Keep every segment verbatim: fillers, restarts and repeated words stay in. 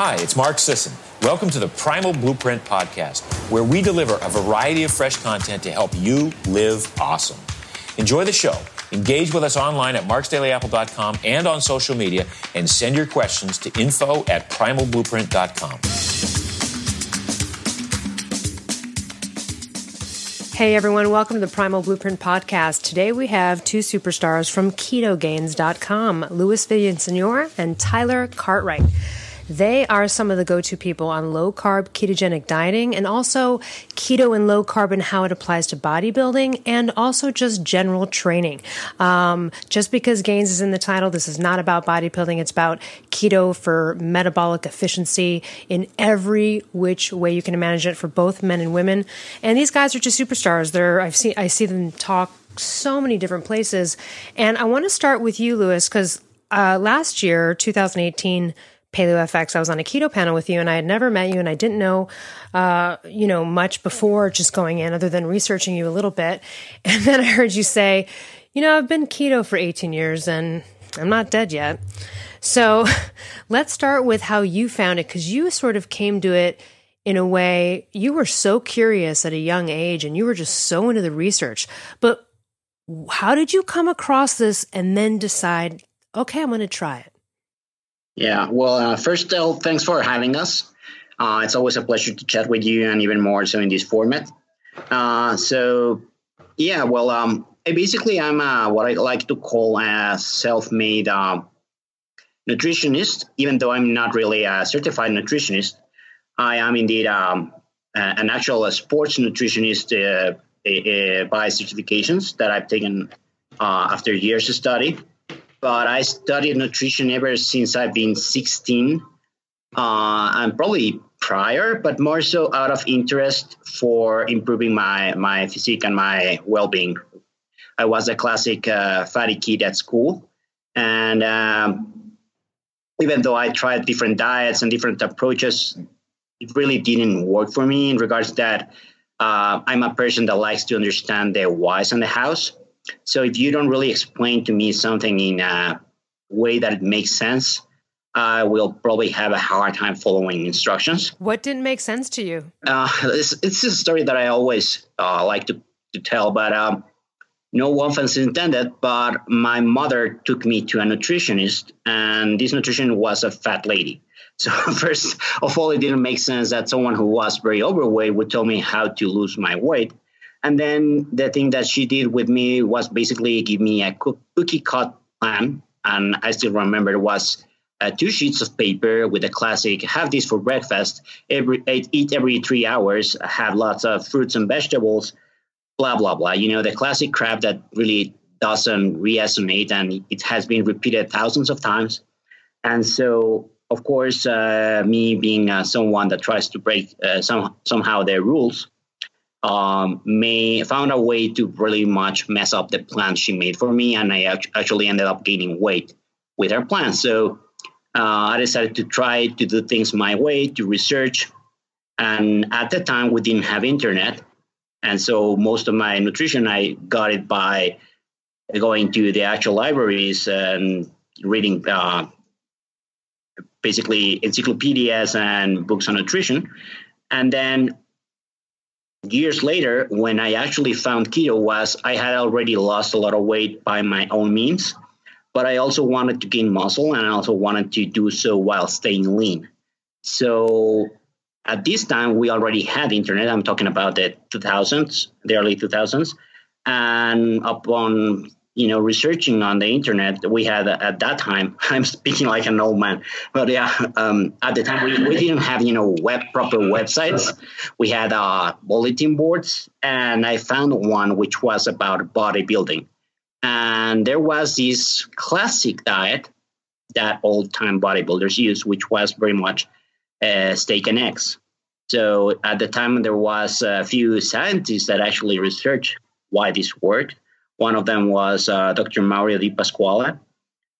Hi, it's Mark Sisson. Welcome to the Primal Blueprint Podcast, where we deliver a variety of fresh content to help you live awesome. Enjoy the show. Engage with us online at Marks Daily Apple dot com and on social media, and send your questions to info at Primal Blueprint dot com. Hey everyone, welcome to the Primal Blueprint Podcast. Today we have two superstars from Keto Gains dot com, Luis Villasenor and Tyler Cartwright. They are some of the go-to people on low-carb ketogenic dieting and also keto and low-carb and how it applies to bodybuilding and also just general training. Um, just because Gains is in the title, this is not about bodybuilding. It's about keto for metabolic efficiency in every which way you can manage it for both men and women. And these guys are just superstars. They're, I've seen, I see them talk so many different places. And I want to start with you, Luis, because uh, last year, twenty eighteen, Paleo F X, I was on a keto panel with you, and I had never met you, and I didn't know, uh, you know, much before just going in, other than researching you a little bit. And then I heard you say, you know, I've been keto for eighteen years, and I'm not dead yet. So let's start with how you found it, because you sort of came to it in a way, you were so curious at a young age, and you were just so into the research. But how did you come across this and then decide, okay, I'm going to try it? Yeah, well, uh, first, uh, thanks for having us. Uh, it's always a pleasure to chat with you, and even more so in this format. Uh, so, yeah, well, um, I basically I'm a, what I like to call a self-made uh, nutritionist, even though I'm not really a certified nutritionist. I am indeed um, an actual sports nutritionist uh, uh, by certifications that I've taken uh, after years of study. But I studied nutrition ever since I've been sixteen, uh, and probably prior, but more so out of interest for improving my, my physique and my well-being. I was a classic uh, fatty kid at school. And um, even though I tried different diets and different approaches, it really didn't work for me in regards to that. Uh, I'm a person that likes to understand the whys and the hows. So if you don't really explain to me something in a way that it makes sense, I will probably have a hard time following instructions. What didn't make sense to you? Uh, it's, it's a story that I always uh, like to, to tell, but um, no offense intended, but my mother took me to a nutritionist, and this nutritionist was a fat lady. So first of all, it didn't make sense that someone who was very overweight would tell me how to lose my weight. And then the thing that she did with me was basically give me a cookie cut plan. And I still remember it was uh, two sheets of paper with a classic, have this for breakfast, every eat every three hours, have lots of fruits and vegetables, blah, blah, blah. You know, the classic crap that really doesn't resonate, and it has been repeated thousands of times. And so, of course, uh, me being uh, someone that tries to break uh, some, somehow their rules, um may found a way to really much mess up the plan she made for me, and I actually ended up gaining weight with her plan. So uh, I decided to try to do things my way, to research, and at the time we didn't have internet, and so most of my nutrition I got it by going to the actual libraries and reading uh, basically encyclopedias and books on nutrition. And then years later, when I actually found keto, was I had already lost a lot of weight by my own means, but I also wanted to gain muscle, and I also wanted to do so while staying lean. So at this time, we already had internet. I'm talking about the two thousands, the early two thousands. And upon, you know, researching on the internet, we had at that time, I'm speaking like an old man, but yeah, um, at the time we, we didn't have, you know, web proper websites. We had uh, bulletin boards, and I found one which was about bodybuilding. And there was this classic diet that old time bodybuilders used, which was very much uh, steak and eggs. So at the time there was a few scientists that actually researched why this worked. One of them was uh, Doctor Mario Di Pasquale,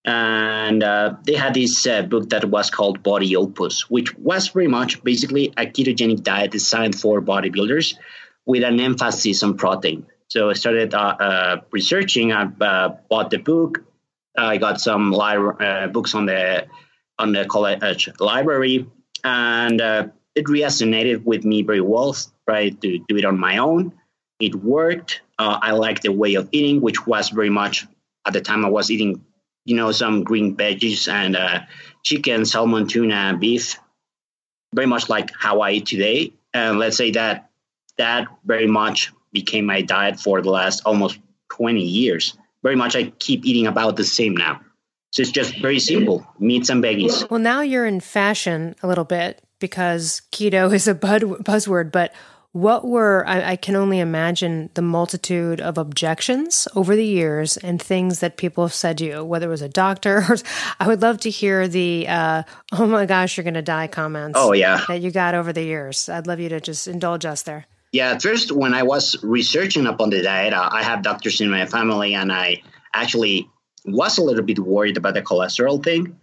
and uh, they had this uh, book that was called Body Opus, which was very much basically a ketogenic diet designed for bodybuilders with an emphasis on protein. So I started uh, uh, researching. I uh, bought the book. I got some li- uh, books on the on the college library. and uh, it resonated with me very well. Tried to do it on my own. It worked. Uh, I liked the way of eating, which was very much at the time I was eating, you know, some green veggies and uh, chicken, salmon, tuna, beef, very much like how I eat today. And let's say that that very much became my diet for the last almost twenty years. Very much I keep eating about the same now. So it's just very simple, meats and veggies. Well, now you're in fashion a little bit because keto is a buzzword, but what were, I, I can only imagine the multitude of objections over the years and things that people have said to you, whether it was a doctor, or I would love to hear the, uh, oh my gosh, you're going to die comments. Oh, yeah. That you got over the years. I'd love you to just indulge us there. Yeah, at first, when I was researching upon the diet, I have doctors in my family, and I actually was a little bit worried about the cholesterol thing.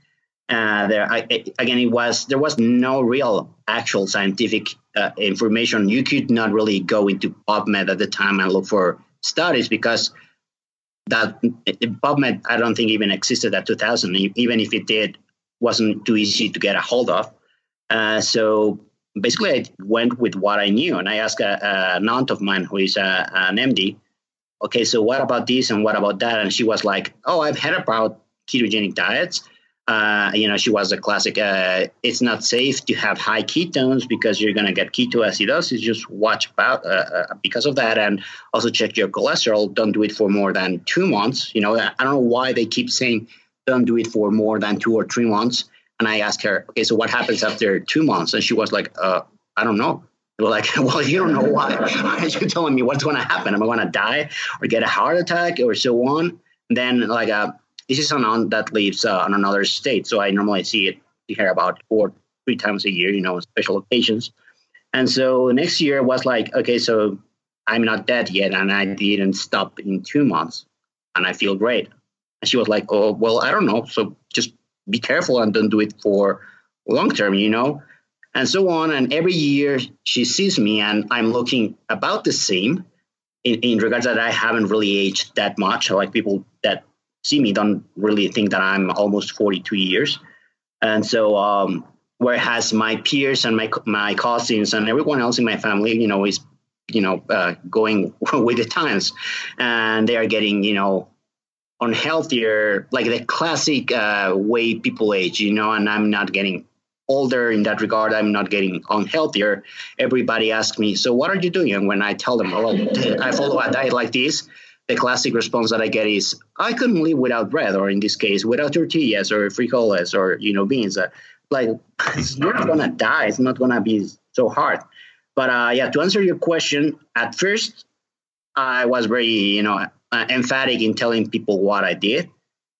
Uh, there, I, again, it was there was no real actual scientific uh, information. You could not really go into PubMed at the time and look for studies because that PubMed, I don't think even existed at two thousand. Even if it did, wasn't too easy to get a hold of. Uh, so basically, I went with what I knew, and I asked a, an aunt of mine who is a, an M D. Okay, so what about this and what about that? And she was like, "Oh, I've heard about ketogenic diets." Uh, you know, she was a classic, uh, it's not safe to have high ketones because you're going to get ketoacidosis. Just watch about uh, uh, because of that. And also check your cholesterol. Don't do it for more than two months. You know, I don't know why they keep saying don't do it for more than two or three months. And I asked her, okay, so what happens after two months? And she was like, uh, I don't know. We're like, well, you don't know why. Why are you telling me what's going to happen? Am I going to die or get a heart attack or so on? And then like a This is an aunt that lives uh, on another state, so I normally see it here about four, three times a year, you know, on special occasions. And so next year was like, okay, so I'm not dead yet, and I didn't stop in two months, and I feel great. And she was like, oh, well, I don't know, so just be careful and don't do it for long term, you know, and so on. And every year she sees me, and I'm looking about the same in, in regards that I haven't really aged that much, like people that see me don't really think that I'm almost forty-two years. And so um, whereas my peers and my my cousins and everyone else in my family, you know, is, you know, uh, going with the times, and they are getting, you know, unhealthier, like the classic uh, way people age, you know, and I'm not getting older in that regard. I'm not getting unhealthier. Everybody asks me, so what are you doing? And when I tell them, oh, I follow a diet like this, the classic response that I get is, I couldn't live without bread, or in this case, without tortillas or frijoles or, you know, beans. Uh, like, you're not going to die. It's not going to be so hard. But uh, yeah, to answer your question, at first, I was very, you know, uh, emphatic in telling people what I did.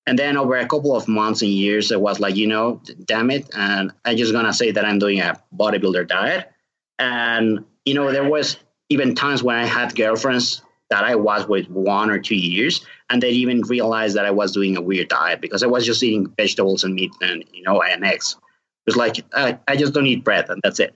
And then over a couple of months and years, I was like, you know, damn it. And I'm just going to say that I'm doing a bodybuilder diet. And, you know, there was even times when I had girlfriends that I was with one or two years, and they even realized that I was doing a weird diet because I was just eating vegetables and meat and, you know, and eggs. It was like, I, I just don't eat bread, and that's it.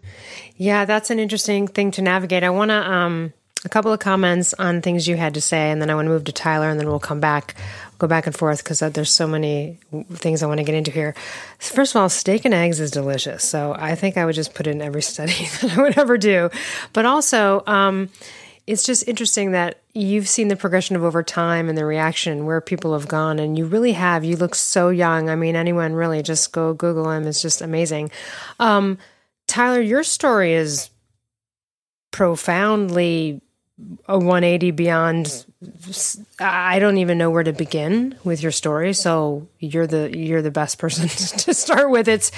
Yeah, that's an interesting thing to navigate. I want to, um, a couple of comments on things you had to say, and then I want to move to Tyler, and then we'll come back, go back and forth because there's so many things I want to get into here. First of all, steak and eggs is delicious. So I think I would just put it in every study that I would ever do. But also, um, it's just interesting that you've seen the progression of over time and the reaction where people have gone, and you really have. You look so young. I mean, anyone really, just go Google him. It's just amazing. Um, Tyler, your story is profoundly a one eighty beyond. I don't even know where to begin with your story. So you're the you're the best person to start with. It's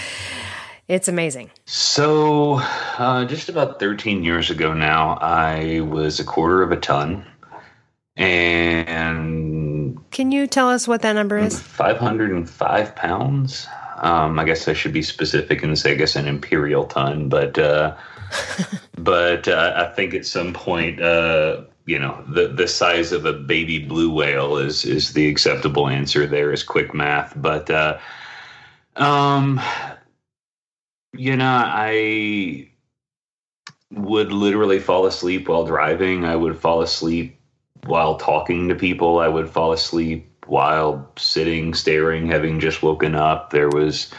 It's amazing. So uh, just about thirteen years ago now, I was a quarter of a ton. And can you tell us what that number is? five hundred five pounds. Um, I guess I should be specific and say, I guess, an imperial ton. But uh, but uh, I think at some point, uh, you know, the, the size of a baby blue whale is, is the acceptable answer there is quick math. But uh, um. You know, I would literally fall asleep while driving. I would fall asleep while talking to people. I would fall asleep while sitting, staring, having just woken up. There was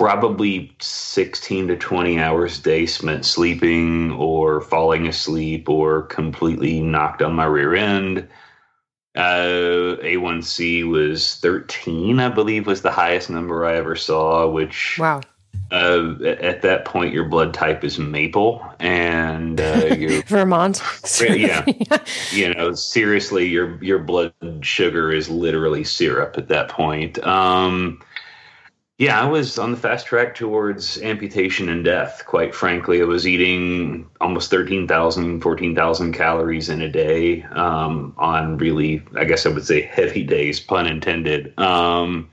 probably sixteen to twenty hours a day spent sleeping or falling asleep or completely knocked on my rear end. Uh, A one C was thirteen, I believe, was the highest number I ever saw, which wow. Uh, at that point, your blood type is maple, and uh, your Vermont. Yeah, you know, seriously, your your blood sugar is literally syrup at that point. Um, yeah, I was on the fast track towards amputation and death. Quite frankly, I was eating almost thirteen thousand, fourteen thousand calories in a day um, on really, I guess I would say, heavy days, pun intended. Um,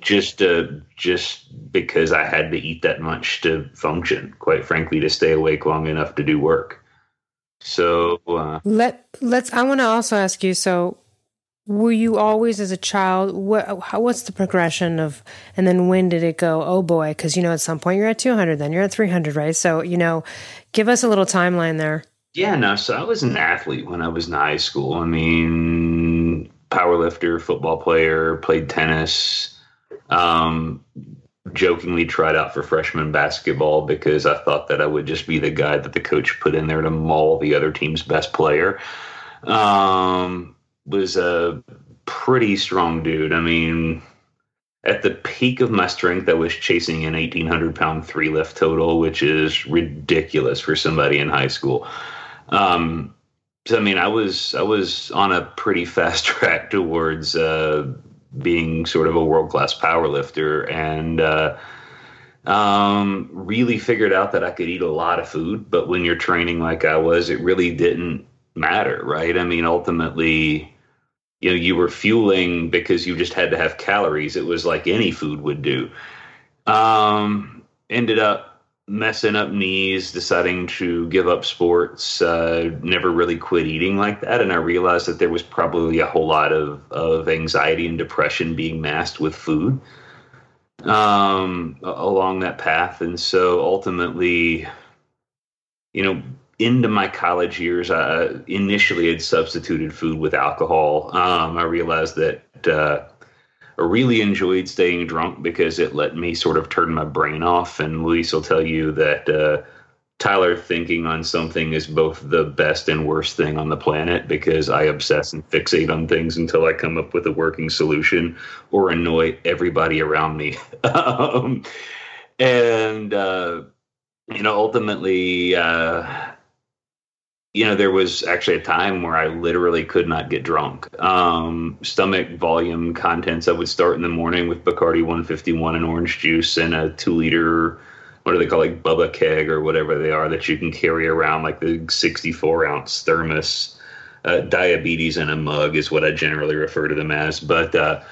Just, uh, just because I had to eat that much to function, quite frankly, to stay awake long enough to do work. So uh, let let's. I want to also ask you. So, were you always as a child? What how, what's the progression of? And then when did it go? Oh boy, because you know at some point you're at two hundred, then you're at three hundred, right? So you know, give us a little timeline there. Yeah, no. So I was an athlete when I was in high school. I mean, powerlifter, football player, played tennis. Um, jokingly tried out for freshman basketball because I thought that I would just be the guy that the coach put in there to maul the other team's best player. Um, was a pretty strong dude. I mean, at the peak of my strength, I was chasing an eighteen hundred pound three lift total, which is ridiculous for somebody in high school. Um, so, I mean, I was, I was on a pretty fast track towards, uh, being sort of a world-class power lifter, and uh, um, really figured out that I could eat a lot of food. But when you're training like I was, it really didn't matter, right? I mean, ultimately, you know, you were fueling because you just had to have calories. It was like any food would do. Um, ended up messing up knees, deciding to give up sports, uh, never really quit eating like that. And I realized that there was probably a whole lot of, of anxiety and depression being masked with food, um, along that path. And so ultimately, you know, into my college years, I initially had substituted food with alcohol. Um, I realized that, uh, I really enjoyed staying drunk because it let me sort of turn my brain off. And Luis will tell you that uh, Tyler thinking on something is both the best and worst thing on the planet, because I obsess and fixate on things until I come up with a working solution or annoy everybody around me. um, and, uh, you know, ultimately, uh, you know, there was actually a time where I literally could not get drunk. Um, stomach volume contents. I would start in the morning with Bacardi one fifty-one and orange juice and a two liter, what do they call it? Like Bubba keg or whatever they are that you can carry around, like the sixty-four ounce thermos. Uh, diabetes in a mug is what I generally refer to them as. But, uh,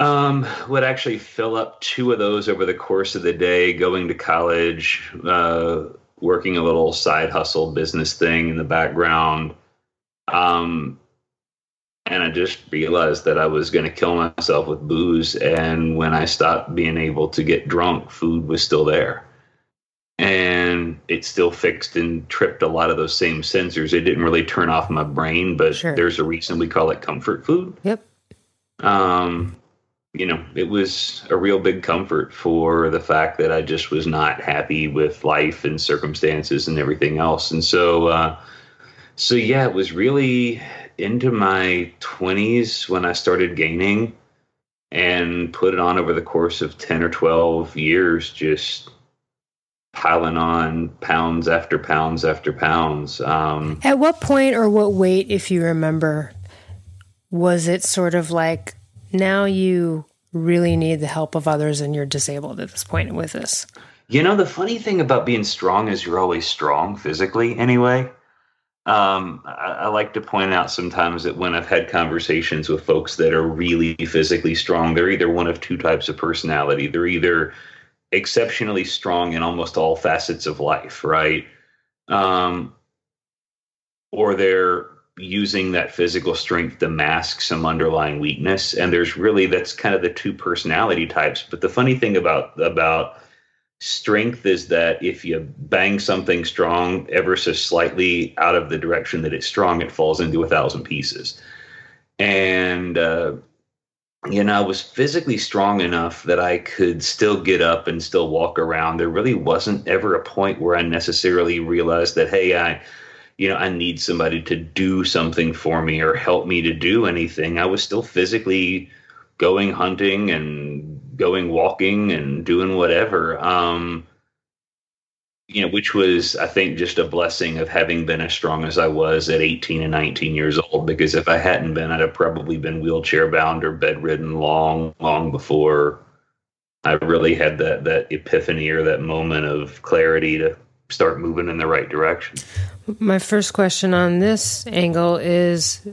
Um, would actually fill up two of those over the course of the day, going to college, uh, working a little side hustle business thing in the background. Um, and I just realized that I was going to kill myself with booze. And when I stopped being able to get drunk, food was still there. And it still fixed and tripped a lot of those same sensors. It didn't really turn off my brain, but sure. There's a reason we call it comfort food. Yep. Um, you know, it was a real big comfort for the fact that I just was not happy with life and circumstances and everything else. And so, uh, so yeah, it was really into my twenties when I started gaining and put it on over the course of ten or twelve years, just piling on pounds after pounds after pounds. Um, At what point or what weight, if you remember, was it sort of like, now you really need the help of others and you're disabled at this point with this? You know, the funny thing about being strong is you're always strong physically anyway. Um, I, I like to point out sometimes that when I've had conversations with folks that are really physically strong, they're either one of two types of personality. They're either exceptionally strong in almost all facets of life, right? Um, or they're using that physical strength to mask some underlying weakness. And there's really, that's kind of the two personality types. But the funny thing about, about strength is that if you bang something strong ever so slightly out of the direction that it's strong, it falls into a thousand pieces. And, uh, you know, I was physically strong enough that I could still get up and still walk around. There really wasn't ever a point where I necessarily realized that, hey, I, you know, I need somebody to do something for me or help me to do anything. I was still physically going hunting and going walking and doing whatever, um, you know, which was, I think, just a blessing of having been as strong as I was at eighteen and nineteen years old, because if I hadn't been, I'd have probably been wheelchair bound or bedridden long, long before I really had that, that epiphany or that moment of clarity to start moving in the right direction. My first question on this angle is,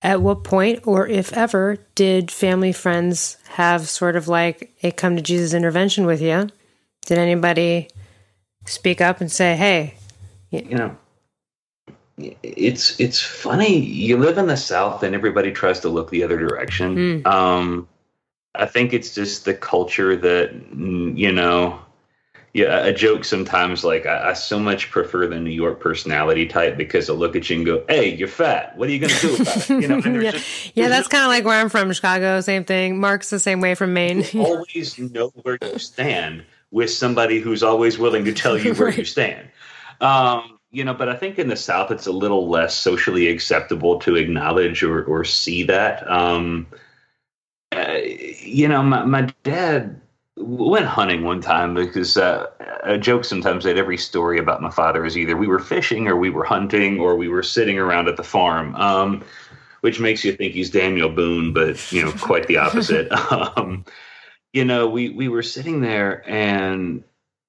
at what point, or if ever, did family, friends have sort of like a come to Jesus intervention with you? Did anybody speak up and say, hey? You know, it's it's funny. You live in the South and everybody tries to look the other direction. Mm. Um, I think it's just the culture that, you know, yeah, I joke sometimes, like, I, I so much prefer the New York personality type, because they'll look at you and go, hey, you're fat. What are you going to do about it? You know, and yeah, just, yeah that's kind of like where I'm from, Chicago, same thing. Mark's the same way from Maine. You always know where you stand with somebody who's always willing to tell you where right. you stand. Um, you know, but I think in the South, it's a little less socially acceptable to acknowledge or, or see that. Um, uh, you know, my, my dad went hunting one time because uh, I joke sometimes that every story about my father is either we were fishing or we were hunting or we were sitting around at the farm, um, which makes you think he's Daniel Boone, but, you know, quite the opposite. Um You know, we, we were sitting there and,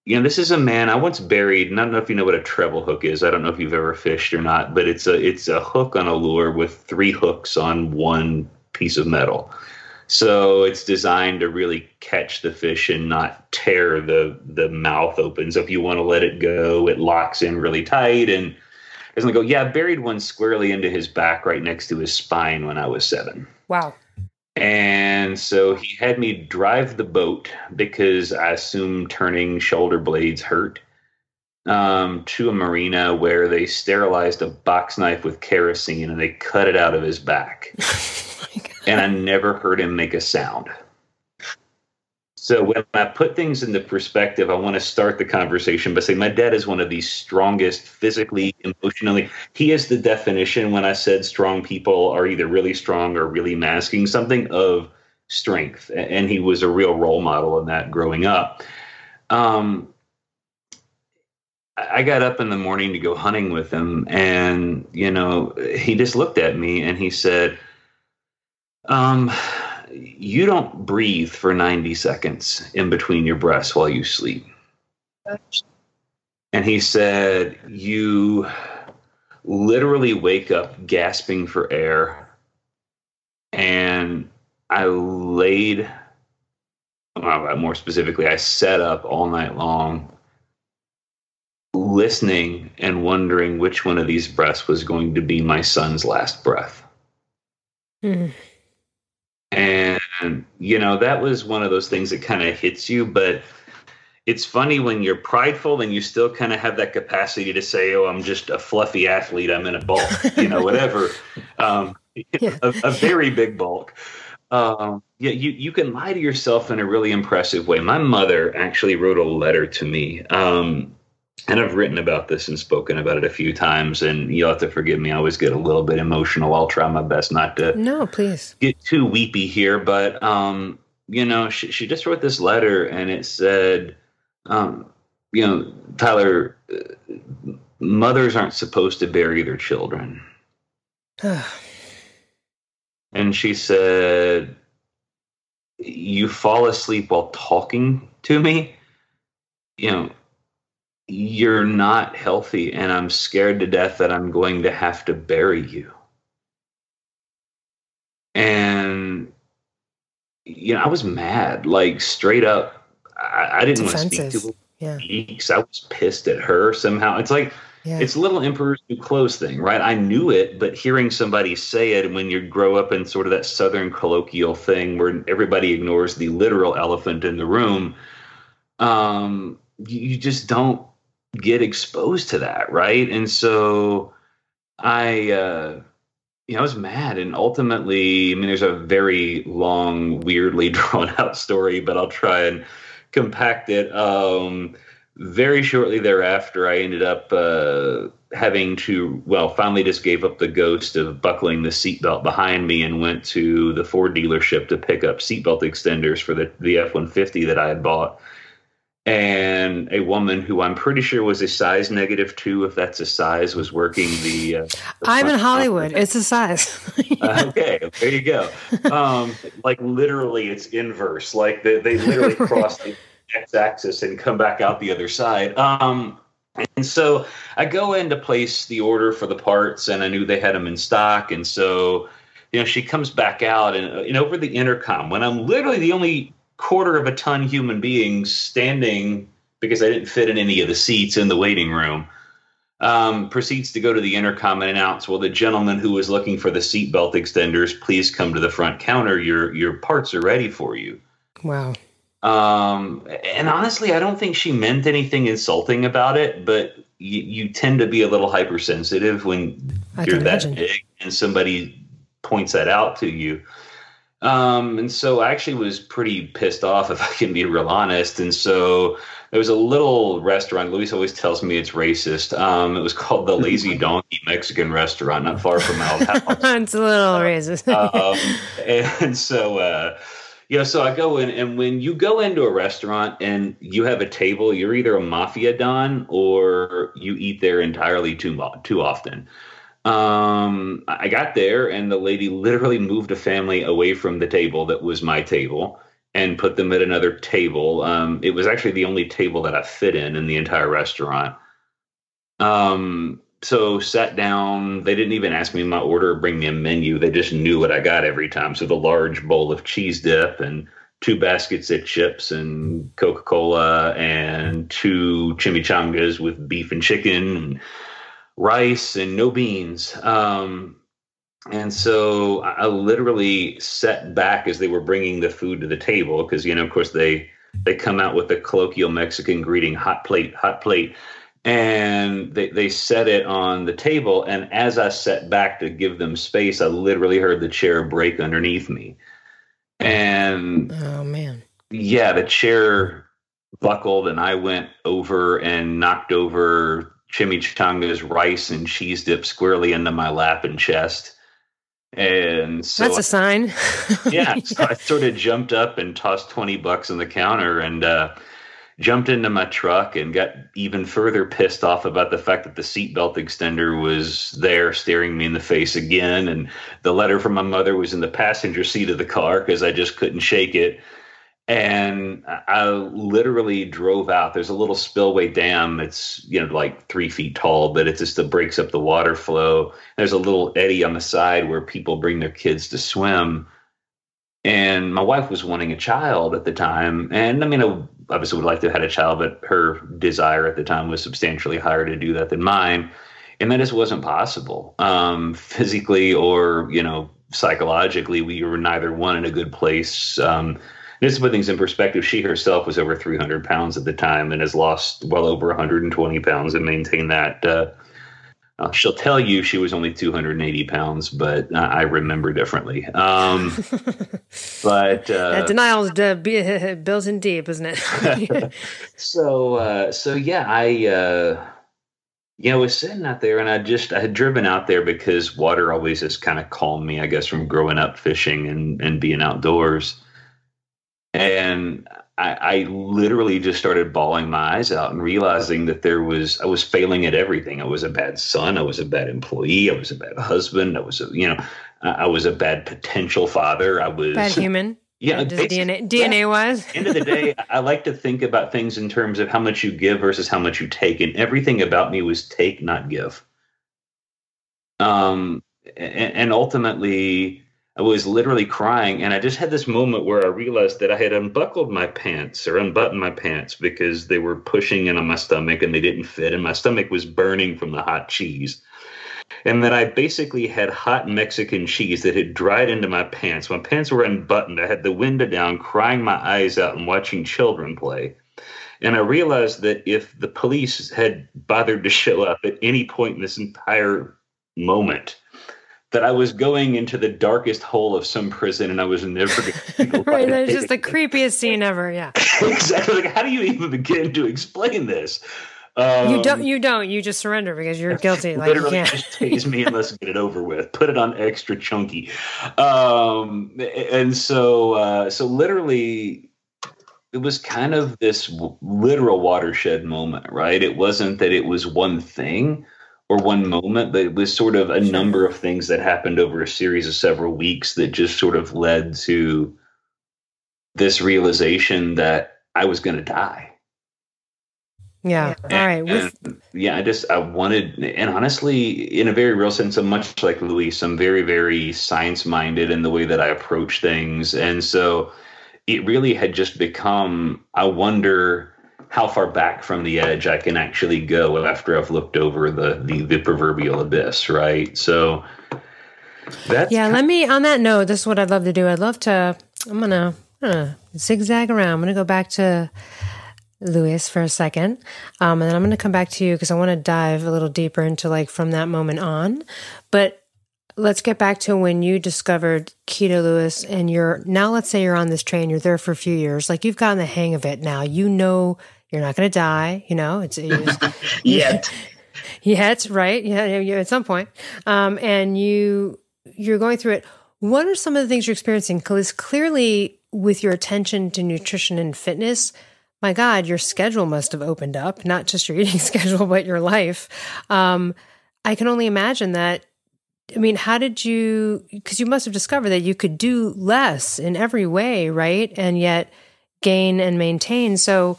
you know, this is a man I once buried. And I don't know if you know what a treble hook is. I don't know if you've ever fished or not, but it's a it's a hook on a lure with three hooks on one piece of metal. So it's designed to really catch the fish and not tear the, the mouth open. So if you want to let it go, it locks in really tight. And I was going to go, yeah, I buried one squarely into his back right next to his spine when I was seven. Wow. And so he had me drive the boat, because I assume turning shoulder blades hurt, um, to a marina where they sterilized a box knife with kerosene and they cut it out of his back. Oh my God. And I never heard him make a sound. So when I put things into perspective, I want to start the conversation by saying my dad is one of the strongest physically, emotionally. He is the definition, when I said strong people are either really strong or really masking something, of strength. And he was a real role model in that growing up. Um, I got up in the morning to go hunting with him, and, you know, he just looked at me and he said, um... you don't breathe for ninety seconds in between your breaths while you sleep. And he said, you literally wake up gasping for air. And I laid, well, more specifically, I sat up all night long listening and wondering which one of these breaths was going to be my son's last breath. Hmm. And, you know, that was one of those things that kind of hits you. But it's funny, when you're prideful and you still kind of have that capacity to say, oh, I'm just a fluffy athlete, I'm in a bulk, you know, whatever, um, yeah. a, a very big bulk. Um, yeah, you, you can lie to yourself in a really impressive way. My mother actually wrote a letter to me, um, and I've written about this and spoken about it a few times, and you'll have to forgive me. I always get a little bit emotional. I'll try my best not to no, please. get too weepy here. But, um, you know, she, she just wrote this letter, and it said, um, you know, Tyler, uh, mothers aren't supposed to bury their children. And she said, you fall asleep while talking to me, you know, you're not healthy, and I'm scared to death that I'm going to have to bury you. And, you know, I was mad, like, straight up. I, I didn't want to speak to her weeks. I was pissed at her somehow. It's like, yeah. it's a little Emperor's New Clothes thing, right? I knew it, but hearing somebody say it, when you grow up in sort of that Southern colloquial thing where everybody ignores the literal elephant in the room, um, you just don't get exposed to that, right? And so I, uh, you know, I was mad. And ultimately, I mean, there's a very long, weirdly drawn out story, but I'll try and compact it. Um, very shortly thereafter, I ended up uh, having to, well, finally just gave up the ghost of buckling the seatbelt behind me and went to the Ford dealership to pick up seatbelt extenders for the, the F one fifty that I had bought. And a woman who I'm pretty sure was a size negative two, if that's a size, was working the... Uh, the I'm in Hollywood. Office. It's a size. Yeah. uh, okay, there you go. Um, like literally, it's inverse. Like they, they literally cross the x-axis and come back out the other side. Um, and so I go in to place the order for the parts, and I knew they had them in stock. And so, you know, she comes back out, and, and over the intercom, when I'm literally the only... quarter of a ton human beings standing because I didn't fit in any of the seats in the waiting room, um, proceeds to go to the intercom and announce, well, the gentleman who was looking for the seatbelt extenders, please come to the front counter. Your, your parts are ready for you. Wow. Um, and honestly, I don't think she meant anything insulting about it, but you, you tend to be a little hypersensitive when I you're that imagine. big and somebody points that out to you. Um, and so I actually was pretty pissed off, if I can be real honest. And so there was a little restaurant. Luis always tells me it's racist. Um, it was called the Lazy Donkey Mexican Restaurant, not far from my old house. It's a little racist. um, and, and so, uh, you know, so I go in, and when you go into a restaurant and you have a table, you're either a mafia don or you eat there entirely too too often. Um, I got there and the lady literally moved a family away from the table that was my table and put them at another table. Um, it was actually the only table that I fit in in the entire restaurant. Um, so sat down. They didn't even ask me my order or bring me a menu. They just knew what I got every time. So the large bowl of cheese dip and two baskets of chips and Coca-Cola and two chimichangas with beef and chicken and rice and no beans. Um, and so I literally sat back as they were bringing the food to the table because, you know, of course, they they come out with the colloquial Mexican greeting, hot plate, hot plate. And they, they set it on the table. And as I sat back to give them space, I literally heard the chair break underneath me. And oh, man. Yeah, the chair buckled and I went over and knocked over chimichangas, rice, and cheese dip squarely into my lap and chest. And so that's a I, sign. Yeah. So yeah. I sort of jumped up and tossed twenty bucks on the counter and uh, jumped into my truck and got even further pissed off about the fact that the seatbelt extender was there staring me in the face again. And the letter from my mother was in the passenger seat of the car because I just couldn't shake it. And I literally drove out. There's a little spillway dam. It's, you know, like three feet tall, but it just it breaks up the water flow. There's a little eddy on the side where people bring their kids to swim. And my wife was wanting a child at the time. And I mean, I obviously would like to have had a child, but her desire at the time was substantially higher to do that than mine. And that just wasn't possible, um, physically or, you know, psychologically. We were neither one in a good place. Um, Just to put things in perspective, she herself was over three hundred pounds at the time and has lost well over one hundred twenty pounds and maintained that. Uh, uh, she'll tell you she was only two hundred eighty pounds, but uh, I remember differently. Um, but uh, that denial is uh, built in deep, isn't it? so, uh, so yeah, I uh, you know was sitting out there, and I just I had driven out there because water always has kind of calmed me, I guess, from growing up fishing and and being outdoors. And I, I literally just started bawling my eyes out and realizing that there was, I was failing at everything. I was a bad son. I was a bad employee. I was a bad husband. I was, a, you know, I was a bad potential father. I was bad human. Yeah. Just D N A, D N A wise. At the end of the day, I like to think about things in terms of how much you give versus how much you take. And everything about me was take, not give. Um, and, and ultimately, I was literally crying, and I just had this moment where I realized that I had unbuckled my pants or unbuttoned my pants because they were pushing in on my stomach and they didn't fit, and my stomach was burning from the hot cheese. And that I basically had hot Mexican cheese that had dried into my pants. My pants were unbuttoned. I had the window down, crying my eyes out and watching children play. And I realized that if the police had bothered to show up at any point in this entire moment, that I was going into the darkest hole of some prison and I was never going to Right, that's just the creepiest scene ever, yeah. Exactly. Like, how do you even begin to explain this? Um, you don't, you don't, you just surrender because you're guilty. Like, literally, you can't. Just tase me and let's get it over with. Put it on extra chunky. Um, and so, uh, so literally it was kind of this literal watershed moment, right? It wasn't that it was one thing or one moment, but it was sort of a number of things that happened over a series of several weeks that just sort of led to this realization that I was going to die. Yeah. And, all right. With- yeah. I just, I wanted, and honestly, in a very real sense, I'm much like Luis, I'm very, very science minded in the way that I approach things. And so it really had just become, I wonder how far back from the edge I can actually go after I've looked over the, the, the proverbial abyss. Right. So that's. Yeah. Let me, on that note, this is what I'd love to do. I'd love to, I'm going to, I'm going to zigzag around. I'm going to go back to Luis for a second. Um, and then I'm going to come back to you because I want to dive a little deeper into like from that moment on, but let's get back to when you discovered keto, Luis, and you're now, let's say you're on this train, you're there for a few years. Like you've gotten the hang of it now, you know, you're not going to die, you know, it's, it's yet, yet, right. Yeah. You, at some point. Um, and you, you're going through it. What are some of the things you're experiencing? Because clearly with your attention to nutrition and fitness, my God, your schedule must have opened up, not just your eating schedule, but your life. Um, I can only imagine that. I mean, how did you, because you must have discovered that you could do less in every way, right? And yet gain and maintain. So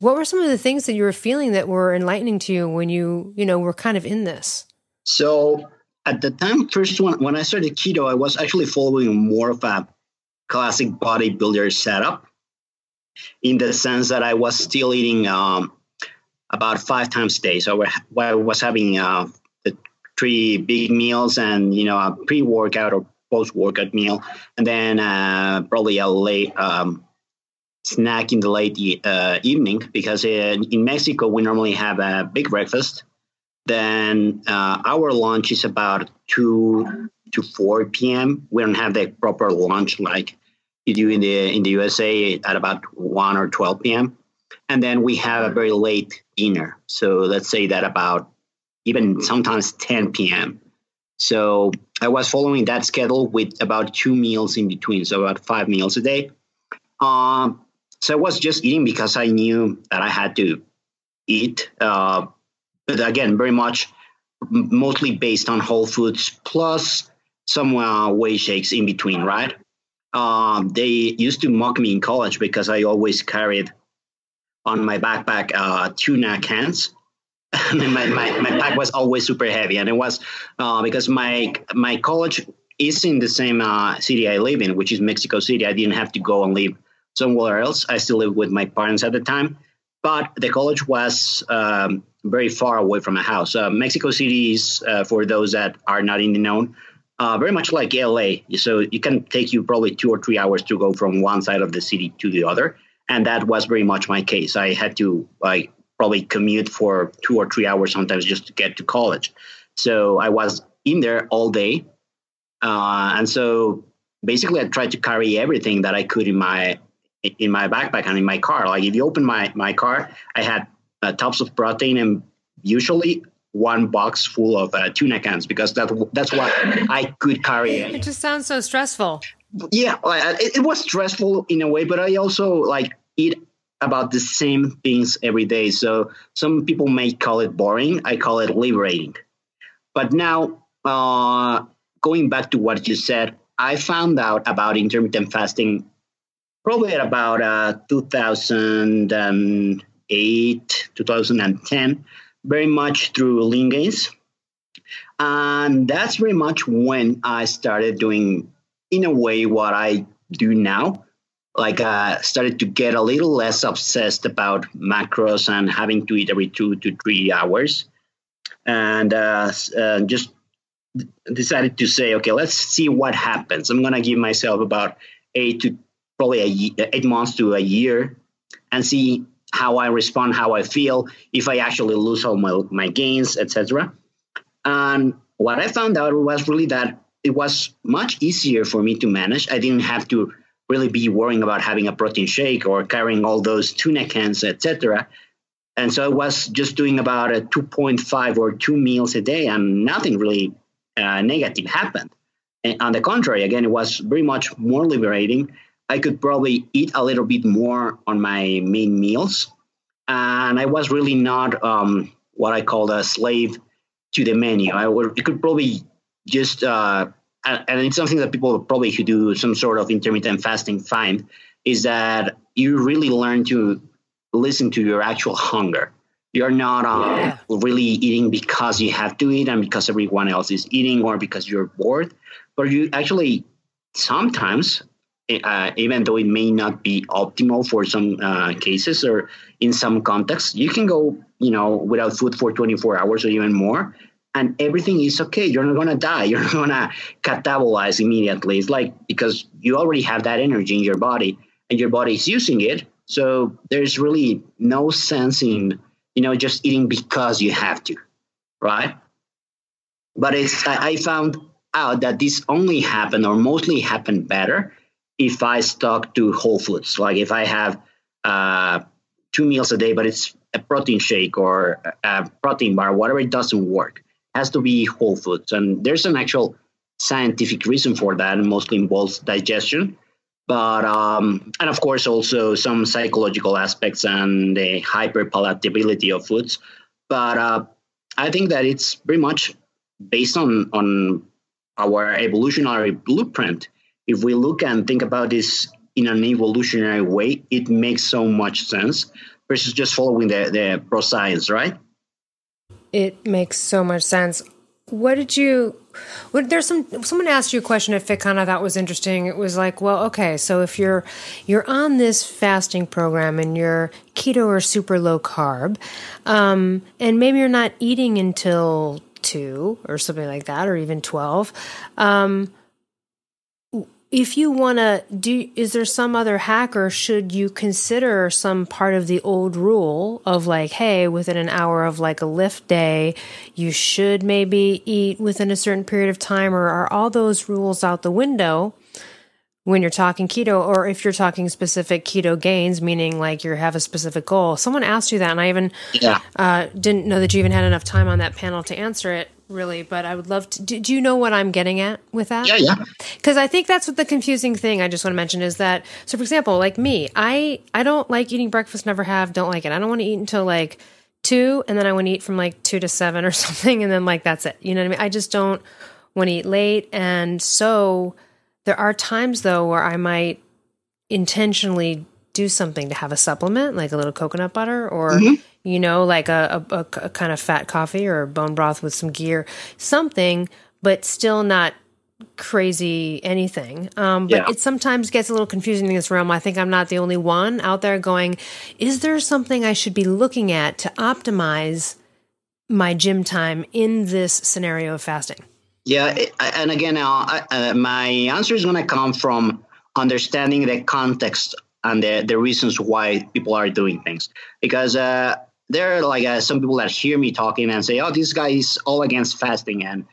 what were some of the things that you were feeling that were enlightening to you when you, you know, were kind of in this? So at the time, first when, when I started keto, I was actually following more of a classic bodybuilder setup, in the sense that I was still eating um, about five times a day. So I was having uh, the three big meals and, you know, a pre-workout or post-workout meal, and then uh, probably a late um, snack in the late e- uh, evening, because in, in Mexico, we normally have a big breakfast. Then uh, our lunch is about two to four p.m. We don't have the proper lunch like you do in the in the U S A at about one or twelve p.m. And then we have a very late dinner. So let's say that about even sometimes ten p.m. So I was following that schedule with about two meals in between, so about five meals a day. Um, so I was just eating because I knew that I had to eat. Uh, but again, very much mostly based on whole foods plus some uh, whey shakes in between, right? Um, they used to mock me in college because I always carried on my backpack uh, tuna cans. my, my, my pack was always super heavy, and it was uh, because my my college is in the same uh, city I live in, which is Mexico City. I didn't have to go and live somewhere else. I still lived with my parents at the time, but the college was um, very far away from my house. Uh, Mexico City is, uh, for those that are not in the know, Uh, very much like L A. So it can take you probably two or three hours to go from one side of the city to the other. And that was very much my case. I had to like probably commute for two or three hours sometimes just to get to college. So I was in there all day. Uh, and so basically I tried to carry everything that I could in my in my backpack and in my car. Like if you open my, my car, I had uh, tubs of protein and usually one box full of uh, tuna cans, because that that's what I could carry. It just sounds so stressful. Yeah, it, it was stressful in a way, but I also like eat about the same things every day. So some people may call it boring. I call it liberating. But now uh, going back to what you said, I found out about intermittent fasting probably at about uh, two thousand eight, two thousand ten, very much through Lean Gains. And that's very much when I started doing, in a way, what I do now. Like I started to get a little less obsessed about macros and having to eat every two to three hours. And uh, uh, just decided to say, okay, let's see what happens. I'm going to give myself about eight to probably a year, eight months to a year and see how I respond, how I feel, if I actually lose all my, my gains, et cetera. And what I found out was really that it was much easier for me to manage. I didn't have to really be worrying about having a protein shake or carrying all those tuna cans, et cetera. And so I was just doing about a two point five or two meals a day, and nothing really uh, negative happened. And on the contrary, again, it was very much more liberating. I could probably eat a little bit more on my main meals. And I was really not um, what I called a slave to the menu. I would, it could probably just, uh, and it's something that people probably who do some sort of intermittent fasting find, is that you really learn to listen to your actual hunger. You're not um, yeah. really eating because you have to eat and because everyone else is eating or because you're bored. But you actually sometimes, Uh, even though it may not be optimal for some uh, cases or in some contexts, you can go, you know, without food for twenty-four hours or even more, and everything is okay. You're not going to die. You're not going to catabolize immediately. It's like, because you already have that energy in your body and your body is using it. So there's really no sense in, you know, just eating because you have to, right? But it's, I found out that this only happened or mostly happened better if I stuck to whole foods. Like if I have uh, two meals a day, but it's a protein shake or a protein bar, whatever, it doesn't work. It has to be whole foods. And there's an actual scientific reason for that, and mostly involves digestion. But, um, and of course, also some psychological aspects and the hyperpalatability of foods. But uh, I think that it's pretty much based on, on our evolutionary blueprint. If we look and think about this in an evolutionary way, it makes so much sense versus just following the, the pro science, right? It makes so much sense. What did you, what, there's some, someone asked you a question at FitCon that was interesting. It was like, well, okay, so if you're, you're on this fasting program and you're keto or super low carb, um, and maybe you're not eating until two or something like that, or even twelve, um, if you want to do, is there some other hack, or should you consider some part of the old rule of like, hey, within an hour of like a lift day, you should maybe eat within a certain period of time, or are all those rules out the window when you're talking keto, or if you're talking specific keto gains, meaning like you have a specific goal? Someone asked you that, and I even yeah. uh, didn't know that you even had enough time on that panel to answer it. Really, but I would love to. Do, do you know what I'm getting at with that? Yeah, yeah. Because I think that's what the confusing thing I just want to mention is that. So, for example, like me, I I don't like eating breakfast. Never have. Don't like it. I don't want to eat until like two, and then I want to eat from like two to seven or something, and then like that's it. You know what I mean? I just don't want to eat late, and so there are times though where I might intentionally do something to have a supplement, like a little coconut butter, or mm-hmm. you know, like a, a, a kind of fat coffee or bone broth with some ghee, something, but still not crazy anything. Um, but yeah. It sometimes gets a little confusing in this realm. I think I'm not the only one out there going, is there something I should be looking at to optimize my gym time in this scenario of fasting? Yeah. It, and again, uh, uh, my answer is going to come from understanding the context and the, the reasons why people are doing things. Because, uh, there are like uh, some people that hear me talking and say, oh, this guy is all against fasting. And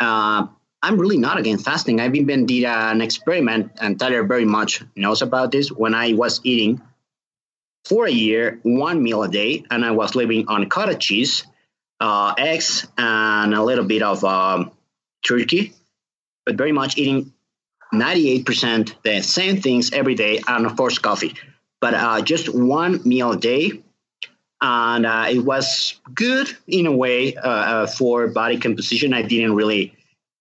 uh, I'm really not against fasting. I've even did an experiment, and Tyler very much knows about this, when I was eating for a year, one meal a day, and I was living on cottage cheese, uh, eggs, and a little bit of um, turkey, but very much eating ninety-eight percent the same things every day, and of course coffee. But uh, just one meal a day. And uh, it was good in a way uh, uh, for body composition. I didn't really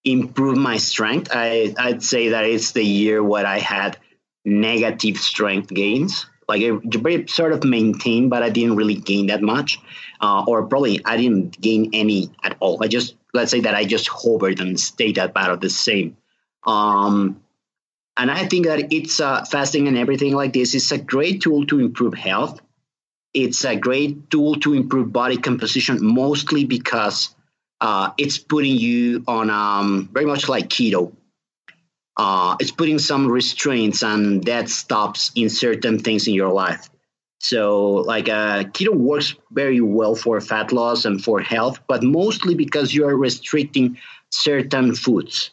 improve my strength. I, I'd say that it's the year where I had negative strength gains. Like it sort of maintained, but I didn't really gain that much. Uh, or probably I didn't gain any at all. I just, let's say that I just hovered and stayed at about the same. Um, and I think that it's uh, fasting and everything like this is a great tool to improve health. It's a great tool to improve body composition, mostly because uh, it's putting you on um, very much like keto. Uh, it's putting some restraints and that stops in certain things in your life. So like uh, keto works very well for fat loss and for health, but mostly because you are restricting certain foods.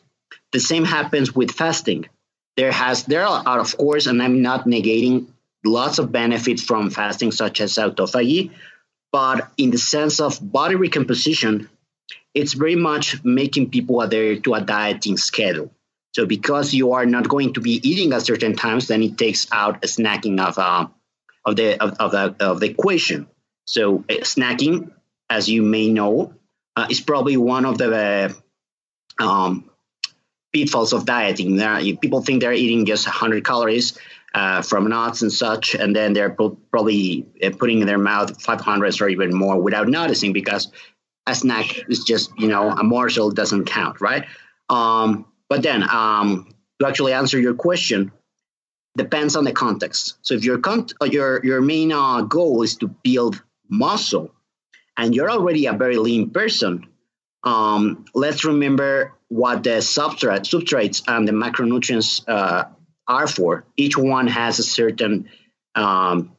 The same happens with fasting. There has there are, of course, and I'm not negating lots of benefits from fasting, such as autophagy, but in the sense of body recomposition, it's very much making people adhere to a dieting schedule. So because you are not going to be eating at certain times, then it takes out a snacking of uh, of the of, of the of the equation. So uh, snacking, as you may know, uh, is probably one of the uh, um, pitfalls of dieting. There are, people think they're eating just one hundred calories uh, from nuts and such, and then they're pro- probably uh, putting in their mouth five hundred or even more without noticing, because a snack is just, you know, a morsel doesn't count, right? Um, but then um, to actually answer your question, depends on the context. So if your con- your your main uh, goal is to build muscle, and you're already a very lean person, um, let's remember what the substrate, substrates and the macronutrients uh, are for. Each one has a certain um,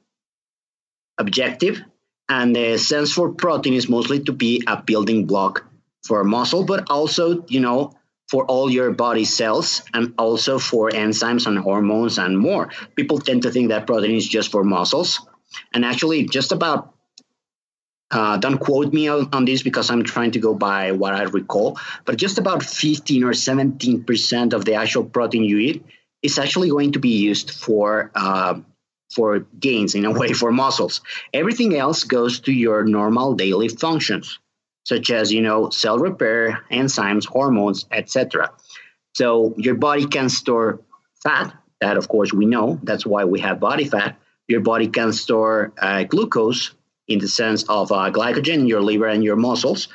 objective. And the sense for protein is mostly to be a building block for muscle, but also, you know, for all your body cells, and also for enzymes and hormones and more. People tend to think that protein is just for muscles. And actually, just about, uh, don't quote me on, on this because I'm trying to go by what I recall, but just about fifteen or seventeen percent of the actual protein you eat is actually going to be used for uh for gains, in a way, for muscles. Everything else goes to your normal daily functions, such as, you know, cell repair, enzymes, hormones, et cetera. So your body can store fat. That, of course, we know. That's why we have body fat. Your body can store uh, glucose in the sense of uh, glycogen in your liver and your muscles.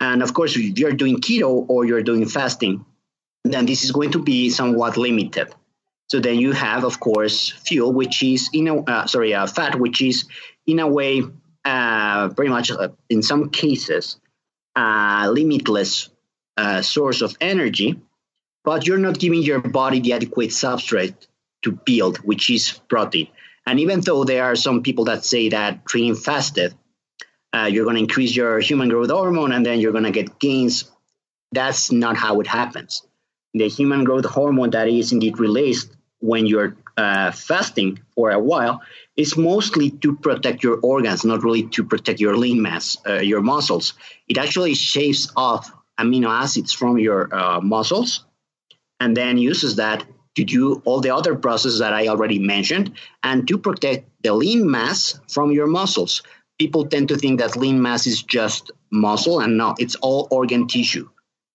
And, of course, if you're doing keto or you're doing fasting, then this is going to be somewhat limited. So then you have, of course, fuel, which is, you know, uh, sorry, uh, fat, which is in a way, uh, pretty much uh, in some cases, a uh, limitless uh, source of energy, but you're not giving your body the adequate substrate to build, which is protein. And even though there are some people that say that treating fasted, uh, you're going to increase your human growth hormone and then you're going to get gains, that's not how it happens. The human growth hormone that is indeed released when you're uh, fasting for a while is mostly to protect your organs, not really to protect your lean mass, uh, your muscles. It actually shaves off amino acids from your uh, muscles and then uses that to do all the other processes that I already mentioned and to protect the lean mass from your muscles. People tend to think that lean mass is just muscle, and no, it's all organ tissue.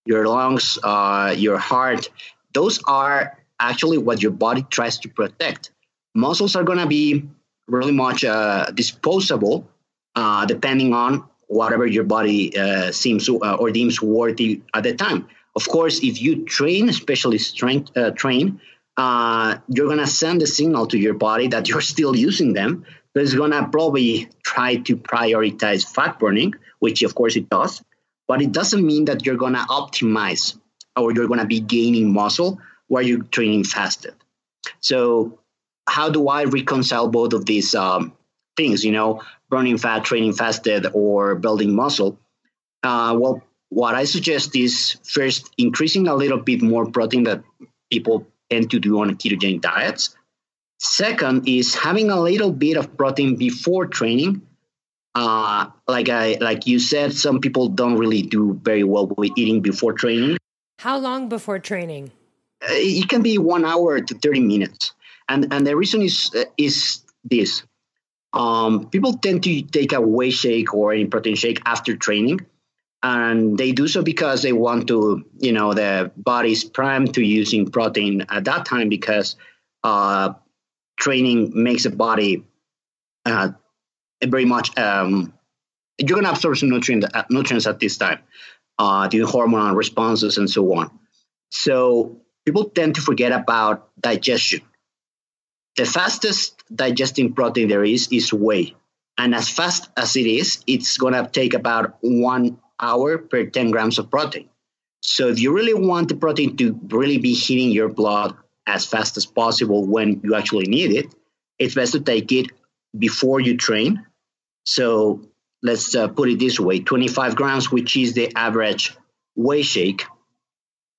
Your lungs, uh, your heart, those are actually what your body tries to protect. Muscles are going to be really much uh, disposable, uh, depending on whatever your body uh, seems uh, or deems worthy at the time. Of course, if you train, especially strength uh, train, uh, you're going to send a signal to your body that you're still using them. But it's going to probably try to prioritize fat burning, which of course it does. But it doesn't mean that you're going to optimize or you're going to be gaining muscle while you're training fasted. So how do I reconcile both of these um, things, you know, burning fat, training fasted, or building muscle? Uh, well, what I suggest is first increasing a little bit more protein that people tend to do on ketogenic diets. Second is having a little bit of protein before training. Uh, like I, like you said, some people don't really do very well with eating before training. How long before training? Uh, it can be one hour to thirty minutes, and and the reason is uh, is this: um, people tend to take a whey shake or a protein shake after training, and they do so because they want to, you know, the body's primed to using protein at that time because uh, training makes the body. Uh, Very much, um, you're going to absorb some nutrient, uh, nutrients at this time, uh, doing hormonal responses and so on. So people tend to forget about digestion. The fastest digesting protein there is is whey. And as fast as it is, it's going to take about one hour per ten grams of protein. So if you really want the protein to really be hitting your blood as fast as possible when you actually need it, it's best to take it before you train. So let's uh, put it this way, twenty-five grams, which is the average whey shake,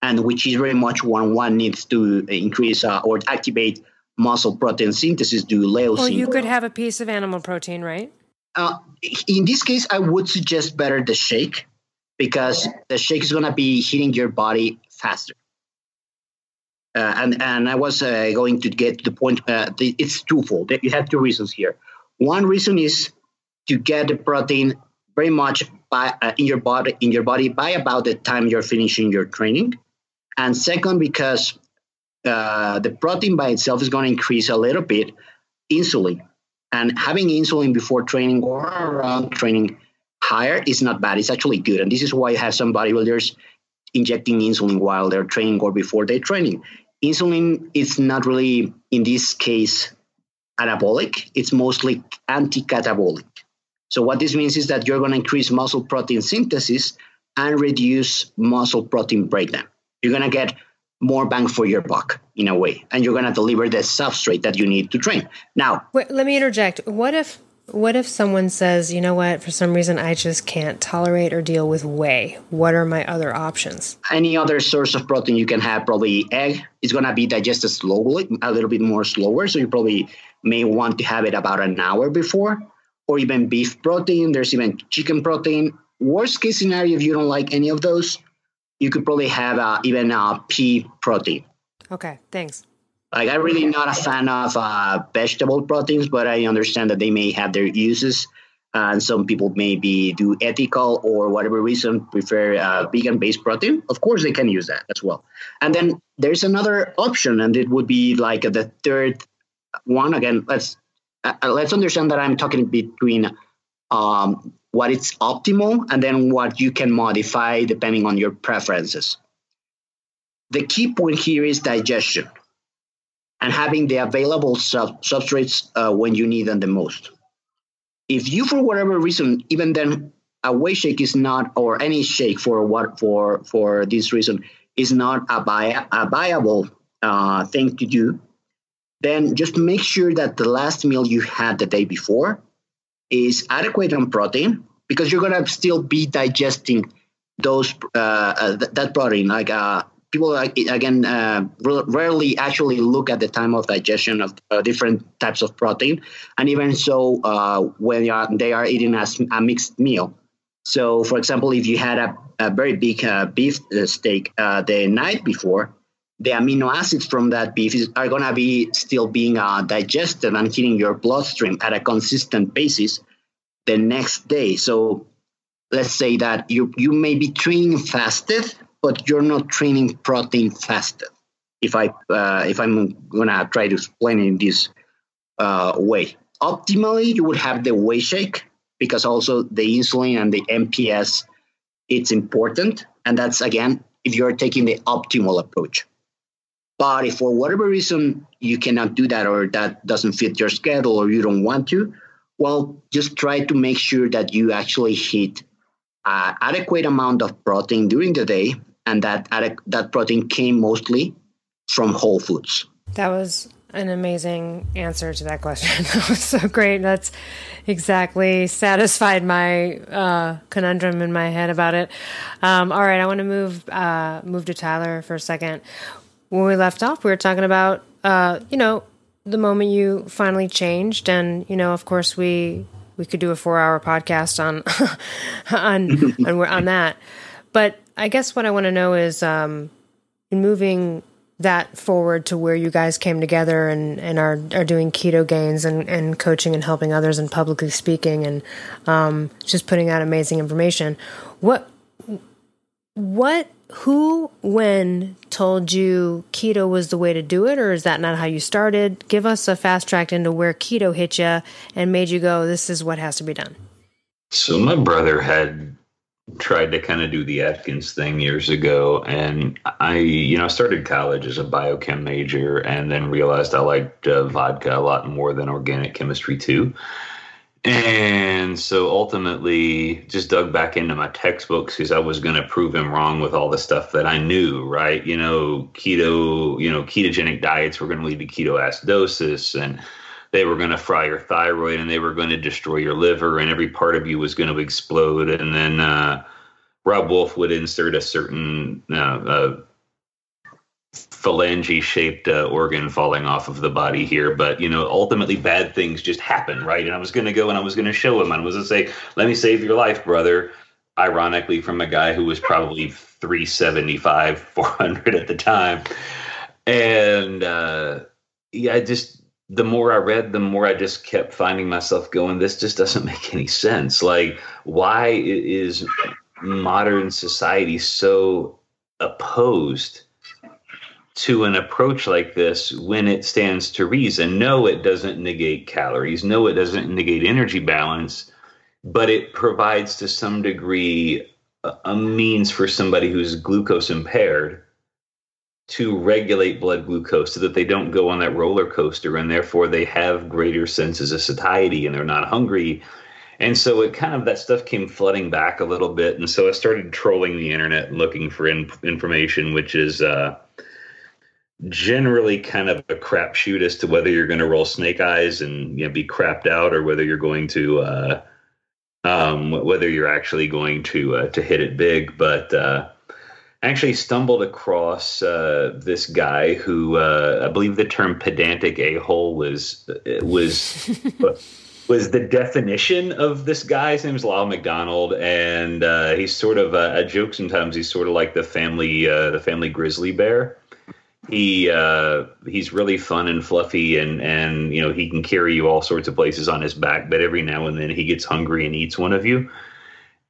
and which is very much when one needs to increase uh, or activate muscle protein synthesis due to leucine. Well, you could have a piece of animal protein, right? Uh, in this case, I would suggest better the shake, because the shake is going to be hitting your body faster. Uh, and, and I was uh, going to get to the point, uh, the, it's twofold. You have two reasons here. One reason is to get the protein very much by, uh, in your body in your body by about the time you're finishing your training. And second, because uh, the protein by itself is going to increase a little bit insulin. And having insulin before training or around training higher is not bad. It's actually good. And this is why you have some bodybuilders injecting insulin while they're training or before they're training. Insulin is not really, in this case, anabolic. It's mostly anti-catabolic. So what this means is that you're going to increase muscle protein synthesis and reduce muscle protein breakdown. You're going to get more bang for your buck in a way, and you're going to deliver the substrate that you need to train. Now, wait, let me interject. What if what if someone says, you know what, for some reason I just can't tolerate or deal with whey? What are my other options? Any other source of protein you can have, probably egg. It's going to be digested slowly, a little bit more slower, so you probably may want to have it about an hour before. Or even beef protein, there's even chicken protein. Worst case scenario, if you don't like any of those, you could probably have uh, even uh, pea protein. Okay, thanks. Like, I'm really not a fan of uh, vegetable proteins, but I understand that they may have their uses. Uh, and some people maybe do ethical or whatever reason prefer uh, vegan-based protein. Of course, they can use that as well. And then there's another option, and it would be like the third one. Again, let's Uh, let's understand that I'm talking between um, what is optimal and then what you can modify depending on your preferences. The key point here is digestion and having the available sub- substrates uh, when you need them the most. If you, for whatever reason, even then a whey shake is not, or any shake for what for for this reason is not a, vi- a viable uh, thing to do, then just make sure that the last meal you had the day before is adequate on protein, because you're going to still be digesting those uh, uh, th- that protein. Like uh, people, uh, again, uh, r- rarely actually look at the time of digestion of uh, different types of protein. And even so, uh, when they are, they are eating a, a mixed meal. So, for example, if you had a, a very big uh, beef steak uh, the night before, the amino acids from that beef is, are going to be still being uh, digested and hitting your bloodstream at a consistent basis the next day. So let's say that you, you may be training fasted, but you're not training protein fasted, if, I, uh, if I'm going to try to explain it in this uh, way. Optimally, you would have the whey shake, because also the insulin and the M P S, it's important. And that's, again, if you're taking the optimal approach. But if for whatever reason you cannot do that, or that doesn't fit your schedule, or you don't want to, well, just try to make sure that you actually hit an adequate amount of protein during the day, and that that protein came mostly from whole foods. That was an amazing answer to that question. That was so great. That's exactly satisfied my uh, conundrum in my head about it. Um, all right, I want to move uh, move to Tyler for a second. When we left off, we were talking about, uh, you know, the moment you finally changed. And, you know, of course, we we could do a four-hour podcast on on, on, on that. But I guess what I want to know is um, moving that forward to where you guys came together and, and are, are doing Keto Gains and, and coaching and helping others and publicly speaking and um, just putting out amazing information. What What... Who, when told you keto was the way to do it, or is that not how you started? Give us a fast track into where keto hit you and made you go, this is what has to be done. So my brother had tried to kind of do the Atkins thing years ago. And I, you know, I started college as a biochem major and then realized I liked uh, vodka a lot more than organic chemistry too. And so ultimately just dug back into my textbooks because I was going to prove him wrong with all the stuff that I knew, right? You know, keto, you know, ketogenic diets were going to lead to ketoacidosis, and they were going to fry your thyroid, and they were going to destroy your liver, and every part of you was going to explode. And then uh, Rob Wolf would insert a certain uh, uh, phalange shaped uh, organ falling off of the body here, but you know, ultimately bad things just happen, right? And I was going to go and I was going to show him, and I was going to say, let me save your life, brother. Ironically, from a guy who was probably three seventy-five, four hundred at the time. And uh, yeah, I just, the more I read, the more I just kept finding myself going, this just doesn't make any sense. Like, why is modern society so opposed to an approach like this when it stands to reason? No, it doesn't negate calories. No, it doesn't negate energy balance, but it provides to some degree a, a means for somebody who's glucose impaired to regulate blood glucose so that they don't go on that roller coaster, and therefore they have greater senses of satiety and they're not hungry. And so it kind of, that stuff came flooding back a little bit. And so I started trolling the internet and looking for in, information, which is, uh, generally kind of a crapshoot as to whether you're going to roll snake eyes and, you know, be crapped out, or whether you're going to, uh, um, whether you're actually going to, uh, to hit it big. But, uh, I actually stumbled across, uh, this guy who, uh, I believe the term pedantic a-hole was, was, was the definition of this guy. His name is Lyle McDonald. And, uh, he's sort of, uh, I joke sometimes, he's sort of like the family, uh, the family grizzly bear. He uh, he's really fun and fluffy, and, and you know, he can carry you all sorts of places on his back. But every now and then he gets hungry and eats one of you,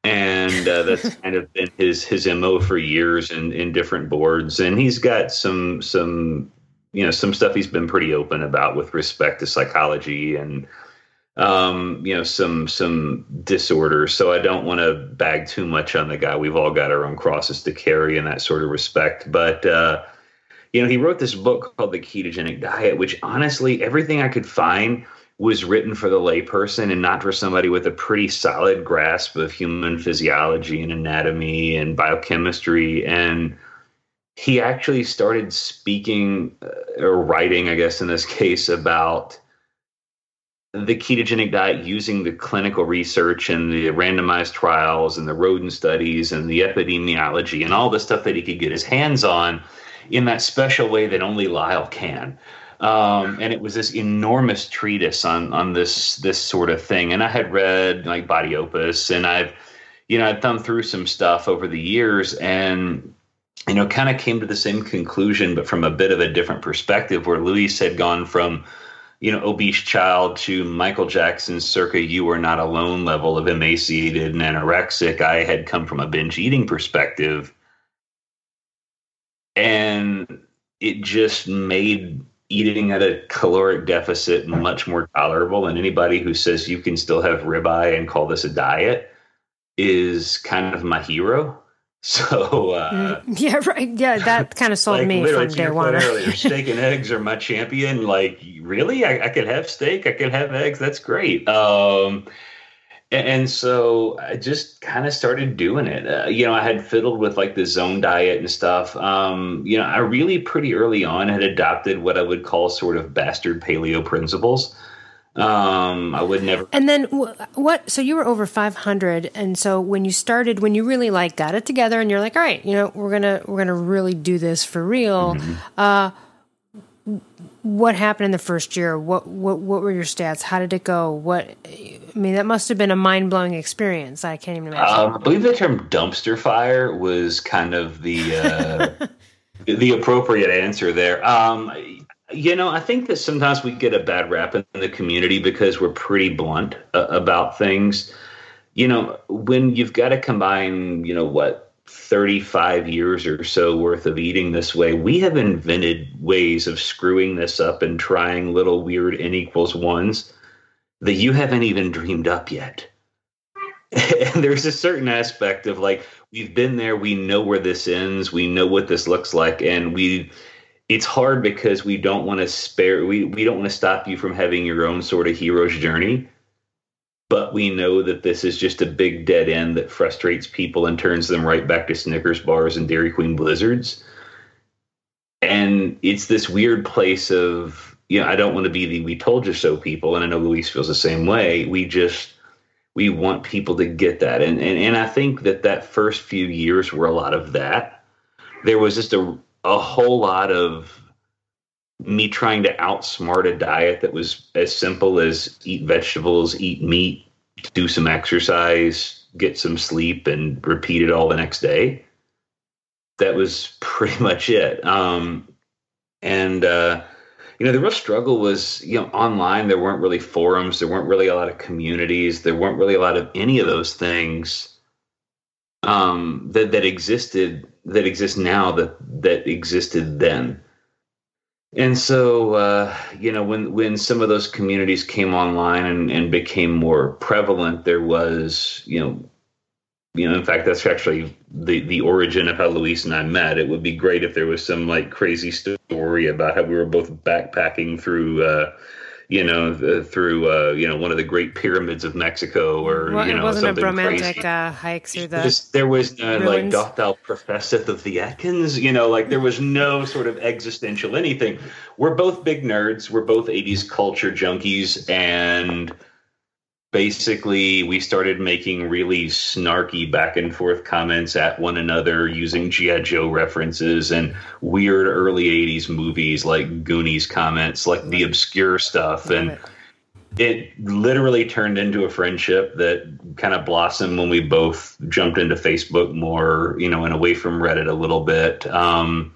and uh, that's kind of been his his M O for years in, in different boards. And he's got some some you know some stuff he's been pretty open about with respect to psychology and um, you know some some disorders. So I don't want to bag too much on the guy. We've all got our own crosses to carry in that sort of respect, but. Uh, You know, he wrote this book called The Ketogenic Diet, which honestly, everything I could find was written for the layperson and not for somebody with a pretty solid grasp of human physiology and anatomy and biochemistry. And he actually started speaking uh, or writing, I guess, in this case, about the ketogenic diet using the clinical research and the randomized trials and the rodent studies and the epidemiology and all the stuff that he could get his hands on, in that special way that only Lyle can. Um, and it was this enormous treatise on on this this sort of thing. And I had read like Body Opus, and I've, you know, I'd thumbed through some stuff over the years, and, you know, kind of came to the same conclusion, but from a bit of a different perspective, where Luis had gone from, you know, obese child to Michael Jackson's circa You Are Not Alone level of emaciated and anorexic. I had come from a binge eating perspective. And it just made eating at a caloric deficit much more tolerable. And anybody who says you can still have ribeye and call this a diet is kind of my hero. So uh, yeah, right. Yeah, that kind of sold like me from day one. Steak and eggs are my champion. Like, really? I, I could have steak. I could have eggs. That's great. Um, And so I just kind of started doing it. Uh, you know, I had fiddled with like the zone diet and stuff. Um, you know, I really pretty early on had adopted what I would call sort of bastard paleo principles. Um, I would never. And then w- what? So you were over five hundred, and so when you started, when you really like got it together, and you're like, all right, you know, we're gonna we're gonna really do this for real. Mm-hmm. Uh, what happened in the first year? What, what, what were your stats? How did it go? What, I mean, that must've been a mind blowing experience. I can't even imagine. Um, I believe the term dumpster fire was kind of the, uh, the appropriate answer there. Um, you know, I think that sometimes we get a bad rap in the community because we're pretty blunt uh, about things. You know, when you've got to combine, you know, what, thirty-five years or so worth of eating this way, we have invented ways of screwing this up and trying little weird n equals ones that you haven't even dreamed up yet. And there's a certain aspect of like, we've been there, we know where this ends, we know what this looks like, and we it's hard because we don't want to spare we we don't want to stop you from having your own sort of hero's journey. But we know that this is just a big dead end that frustrates people and turns them right back to Snickers bars and Dairy Queen blizzards. And it's this weird place of, you know, I don't want to be the we told you so people. And I know Luis feels the same way. We just, we want people to get that. And, and, and I think that that first few years were a lot of that. There was just a, a whole lot of me trying to outsmart a diet that was as simple as eat vegetables, eat meat, do some exercise, get some sleep, and repeat it all the next day. That was pretty much it. Um, and, uh, you know, the real struggle was, you know, online, there weren't really forums. There weren't really a lot of communities. There weren't really a lot of any of those things um, that, that existed, that exist now that, that existed then. And so, uh, you know, when, when some of those communities came online and, and became more prevalent, there was, you know, you know, in fact, that's actually the, the origin of how Luis and I met. It would be great if there was some like crazy story about how we were both backpacking through, uh, you know, the, through, uh, you know, one of the great pyramids of Mexico or, well, you know, something crazy. It wasn't a romantic uh, hike through the Just, There was no, like, doth thou professeth of the Atkins, you know, like there was no sort of existential anything. We're both big nerds. We're both eighties culture junkies. And basically, we started making really snarky back and forth comments at one another using G I Joe references and weird early eighties movies like Goonies comments, like the obscure stuff. And it literally turned into a friendship that kind of blossomed when we both jumped into Facebook more, you know, and away from Reddit a little bit. Um,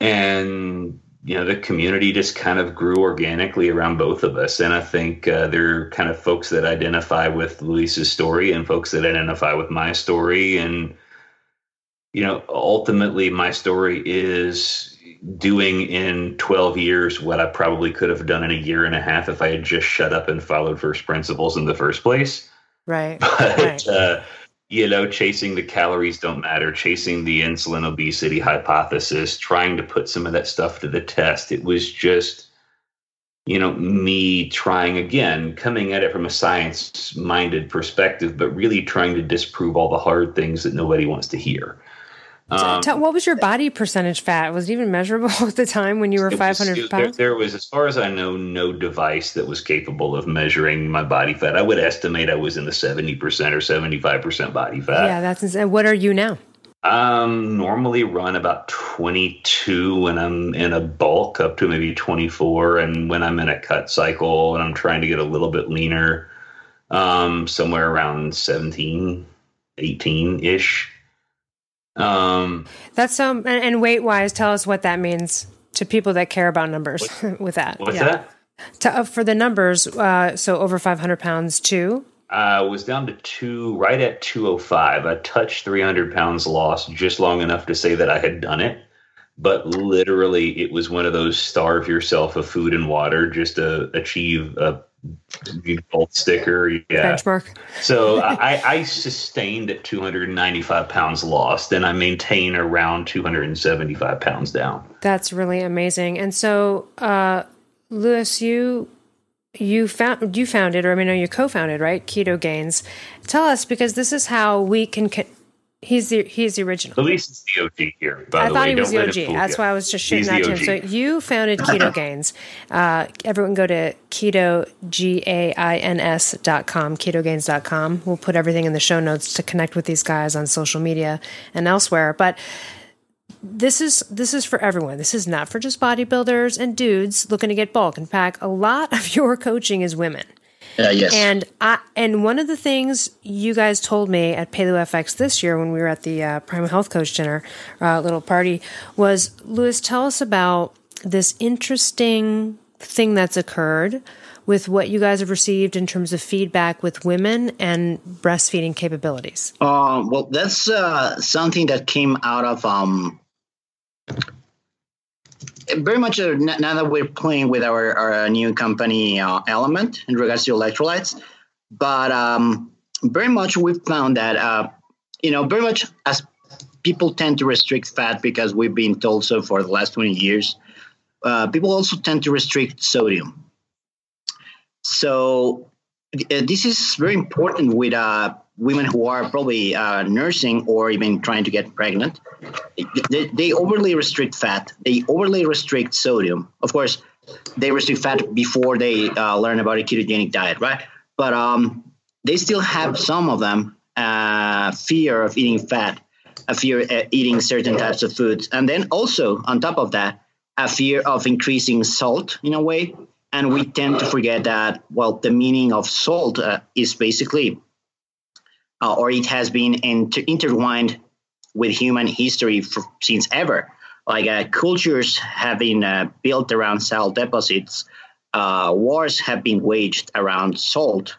and you know, the community just kind of grew organically around both of us. And I think uh, there are kind of folks that identify with Luis's story and folks that identify with my story. And, you know, ultimately my story is doing in twelve years what I probably could have done in a year and a half if I had just shut up and followed first principles in the first place. Right. But, right. Uh, you know, chasing the calories don't matter, chasing the insulin obesity hypothesis, trying to put some of that stuff to the test. It was just, you know, me trying again, coming at it from a science-minded perspective, but really trying to disprove all the hard things that nobody wants to hear. Um, so, what was your body percentage fat? Was it even measurable at the time when you were five hundred was, pounds? There, there was, as far as I know, no device that was capable of measuring my body fat. I would estimate I was in the seventy percent or seventy-five percent body fat. Yeah, that's insane. What are you now? Um, normally run about twenty-two when I'm in a bulk, up to maybe twenty-four. And when I'm in a cut cycle and I'm trying to get a little bit leaner, um, somewhere around seventeen, eighteen-ish. Um, that's so, and, and weight wise, tell us what that means to people that care about numbers what, with that. What's yeah. that? To, uh, for the numbers, uh, so over five hundred pounds to? I uh, was down to two, right at two oh five. I touched three hundred pounds lost just long enough to say that I had done it. But literally, it was one of those starve yourself of food and water just to achieve a gold sticker. Yeah. Benchmark. So I, I sustained at two hundred ninety-five pounds lost, and I maintain around two hundred seventy-five pounds down. That's really amazing. And so, uh, Luis, you you found you founded, or I mean, no, you co-founded, right? Keto Gains. Tell us, because this is how we can. Con- He's the he's the original. Luis is the O G here. By I the thought way. He was Don't the O G. That's you. Why I was just shooting at him. So you founded Keto Gains. Uh, everyone go to keto gains dot com, keto gains dot com. We'll put everything in the show notes to connect with these guys on social media and elsewhere. But this is this is for everyone. This is not for just bodybuilders and dudes looking to get bulk. In fact, a lot of your coaching is women. Uh, yes. And I, and one of the things you guys told me at Paleo F X this year when we were at the uh, Primal Health Coach dinner, uh, little party, was, Luis, tell us about this interesting thing that's occurred with what you guys have received in terms of feedback with women and breastfeeding capabilities. Uh, well, that's uh, something that came out of um, very much uh, now that we're playing with our, our new company uh, Element in regards to electrolytes, but um, very much we've found that, uh, you know, very much as people tend to restrict fat because we've been told so for the last twenty years, uh, people also tend to restrict sodium. So uh, this is very important with uh, women who are probably uh, nursing or even trying to get pregnant. They, they overly restrict fat. They overly restrict sodium. Of course, they restrict fat before they uh, learn about a ketogenic diet, right? But um, they still have, some of them, uh, fear of eating fat. a fear of eating certain types of foods. And then also on top of that, a fear of increasing salt in a way. And we tend to forget that, well, the meaning of salt uh, is basically, uh, or it has been inter- intertwined with human history for, since ever. Like uh, cultures have been uh, built around salt deposits. Uh, wars have been waged around salt.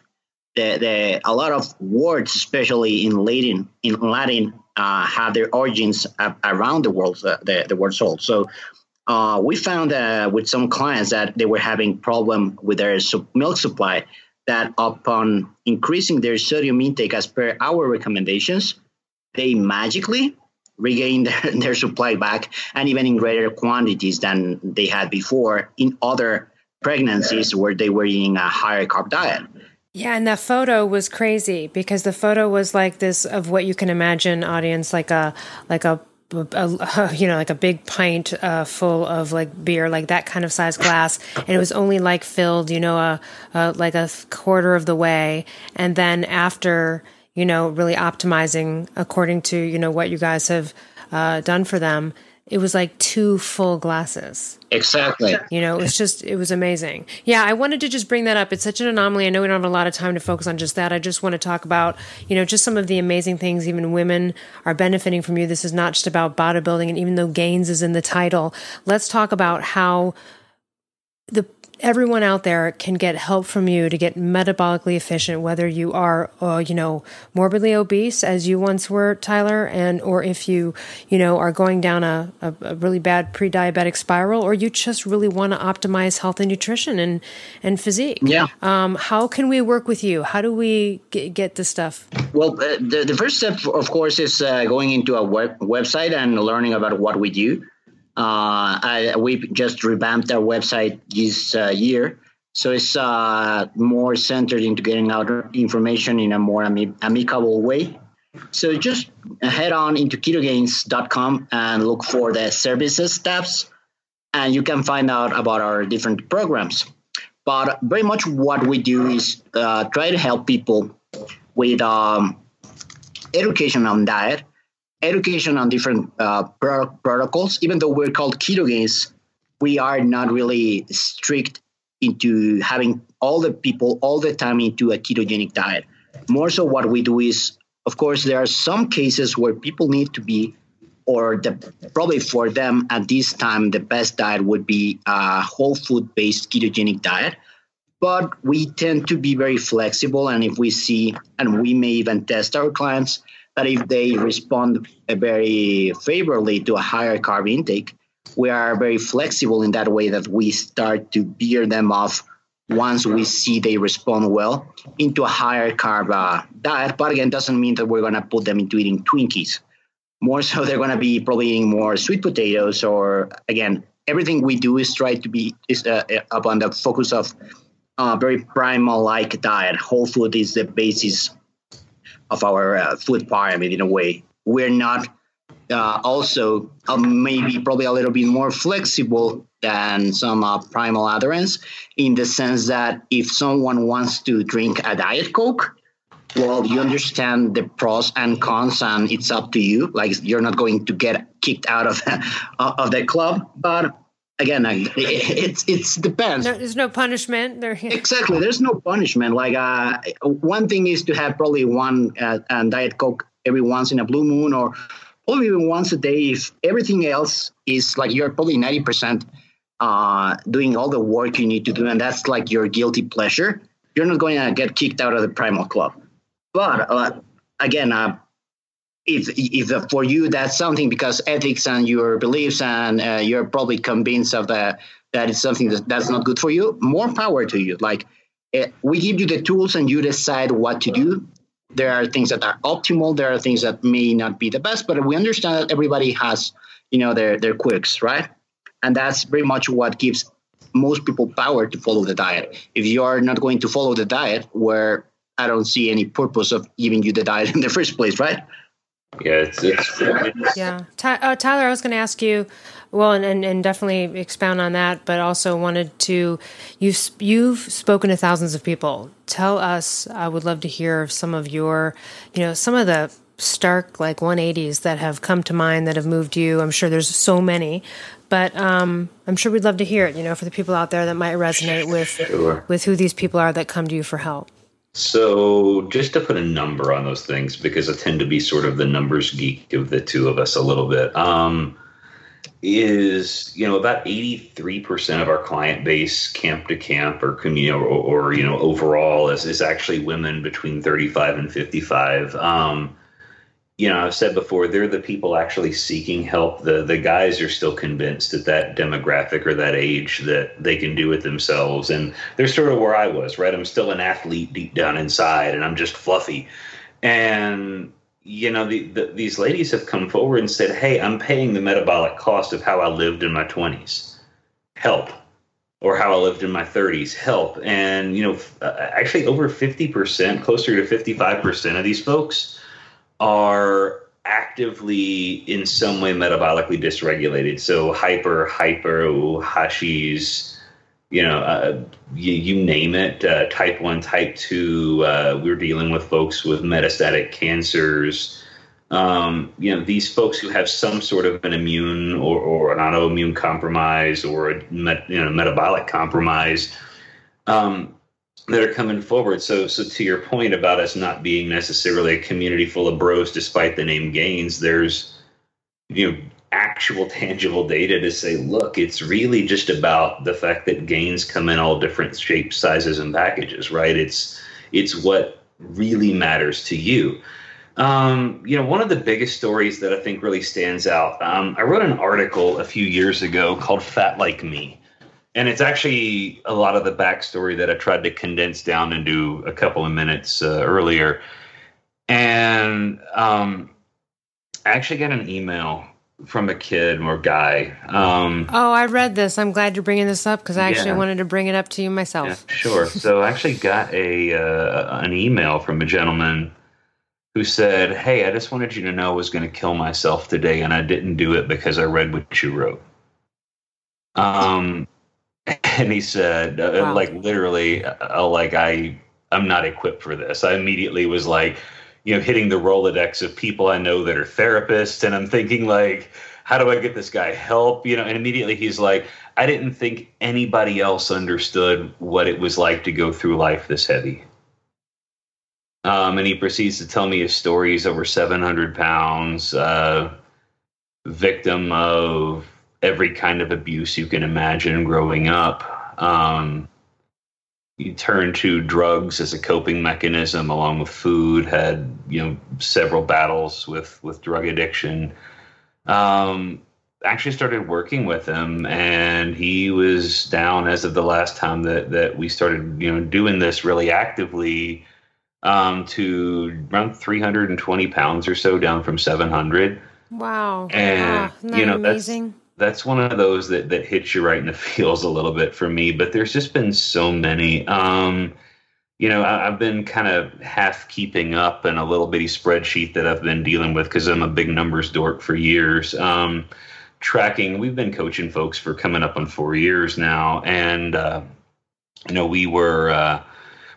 The, the, a lot of words, especially in Latin, in Latin uh, have their origins ab- around the world, uh, the, the word salt. So uh, we found uh, with some clients that they were having problem with their su- milk supply, that upon increasing their sodium intake as per our recommendations, they magically regain their, their supply back, and even in greater quantities than they had before in other pregnancies where they were eating a higher carb diet. Yeah, and that photo was crazy, because the photo was like this of what you can imagine, audience, like a like a, a you know, like a big pint uh, full of like beer, like that kind of size glass, and it was only like filled, you know, a, a like a quarter of the way, and then after, you know, really optimizing according to, you know, what you guys have uh, done for them, it was like two full glasses. Exactly. You know, it was just, it was amazing. Yeah, I wanted to just bring that up. It's such an anomaly. I know we don't have a lot of time to focus on just that. I just want to talk about, you know, just some of the amazing things even women are benefiting from you. This is not just about bodybuilding, and even though Gains is in the title, let's talk about how the everyone out there can get help from you to get metabolically efficient, whether you are, uh, you know, morbidly obese as you once were, Tyler, and, or if you, you know, are going down a, a, a really bad pre-diabetic spiral, or you just really want to optimize health and nutrition and, and physique. Yeah. Um, how can we work with you? How do we g- get this stuff? Well, uh, the, the first step, of course, is uh, going into our web- website and learning about what we do. Uh, I, we just revamped our website this uh, year, so it's uh, more centered into getting out information in a more amic- amicable way. So just head on into Keto Gains dot com and look for the services tabs, and you can find out about our different programs. But very much what we do is uh, try to help people with um, education on diet, education on different uh, pro- protocols. Even though we're called Keto Gains, we are not really strict into having all the people all the time into a ketogenic diet. More so what we do is, of course, there are some cases where people need to be, or the, probably for them at this time, the best diet would be a whole food-based ketogenic diet. But we tend to be very flexible, and if we see, and we may even test our clients, that if they respond very favorably to a higher carb intake, we are very flexible in that way, that we start to veer them off once we see they respond well into a higher carb uh, diet. But again, doesn't mean that we're going to put them into eating Twinkies. More so, they're going to be probably eating more sweet potatoes, or again, everything we do is try to be is uh, upon the focus of a uh, very primal-like diet. Whole food is the basis of our uh, food pyramid in a way. We're not uh, also uh, maybe probably a little bit more flexible than some uh, primal adherents, in the sense that if someone wants to drink a Diet Coke, well, you understand the pros and cons, and it's up to you. Like, you're not going to get kicked out of of the club, but again, I, it's it's depends. No, there's no punishment. There. Exactly, there's no punishment. Like, uh, one thing is to have probably one uh, and Diet Coke every once in a blue moon, or probably even once a day. If everything else is like, you're probably ninety percent uh, doing all the work you need to do, and that's like your guilty pleasure, you're not going to get kicked out of the primal club. But uh, again, uh, If if uh, for you that's something, because ethics and your beliefs, and uh, you're probably convinced of that, that it's something that, that's not good for you, more power to you. Like, uh, we give you the tools and you decide what to do. There are things that are optimal. There are things that may not be the best, but we understand that everybody has, you know, their, their quirks, right? And that's very much what gives most people power to follow the diet. If you're not going to follow the diet, where I don't see any purpose of giving you the diet in the first place, right? Yeah, it's, it's yeah. Ty- uh, Tyler, I was going to ask you, well, and, and, and definitely expound on that, but also wanted to, you've, you've spoken to thousands of people. Tell us, I would love to hear some of your, you know, some of the stark like one eighties that have come to mind that have moved you? I'm sure there's so many, but um, I'm sure we'd love to hear it, you know, for the people out there that might resonate with sure. with who these people are that come to you for help. So just to put a number on those things, because I tend to be sort of the numbers geek of the two of us a little bit, um, is, you know, about eighty-three percent of our client base, camp to camp, or, you know, or, or you know, overall is, is actually women between thirty-five and fifty-five. Um, you know, I've said before, they're the people actually seeking help. The the guys are still convinced at that demographic or that age that they can do it themselves. And they're sort of where I was, right? I'm still an athlete deep down inside, and I'm just fluffy. And, you know, the, the, these ladies have come forward and said, hey, I'm paying the metabolic cost of how I lived in my twenties. Help. Or how I lived in my thirties, help. And, you know, actually over fifty percent, closer to fifty-five percent of these folks are actively in some way metabolically dysregulated. So hyper, hypo, Hashis, you know, uh, you, you name it, uh, type one, type two. Uh, we're dealing with folks with metastatic cancers. Um, you know, these folks who have some sort of an immune or, or an autoimmune compromise or a met, you know, metabolic compromise, um, that are coming forward. So, so to your point about us not being necessarily a community full of bros, despite the name Gains, there's, you know, actual tangible data to say, look, it's really just about the fact that gains come in all different shapes, sizes, and packages, right? It's, it's what really matters to you. Um, you know, one of the biggest stories that I think really stands out, um, I wrote an article a few years ago called Fat Like Me. And it's actually a lot of the backstory that I tried to condense down into a couple of minutes uh, earlier. And um, I actually got an email from a kid or guy. Um, oh, I read this. I'm glad you're bringing this up because I actually yeah. wanted to bring it up to you myself. Yeah, sure. So I actually got a uh, an email from a gentleman who said, hey, I just wanted you to know I was going to kill myself today, and I didn't do it because I read what you wrote. Um. And he said, uh, wow. like, literally, uh, like, I, I'm not equipped for this. I immediately was like, you know, hitting the Rolodex of people I know that are therapists. And I'm thinking, like, how do I get this guy help? You know, and immediately he's like, I didn't think anybody else understood what it was like to go through life this heavy. Um, and he proceeds to tell me his stories over seven hundred pounds, uh, victim of every kind of abuse you can imagine growing up. Um, you turn to drugs as a coping mechanism along with food, had, you know, several battles with, with drug addiction. Um, actually started working with him, and he was down as of the last time that, that we started, you know, doing this really actively, um, to around three hundred twenty pounds or so, down from seven hundred. Wow. And, yeah, you know, amazing. That's, That's one of those that, that hits you right in the feels a little bit for me, but there's just been so many. Um, you know, I, I've been kind of half keeping up in a little bitty spreadsheet that I've been dealing with because I'm a big numbers dork for years. Um, tracking, we've been coaching folks for coming up on four years now. And, uh, you know, we were, uh,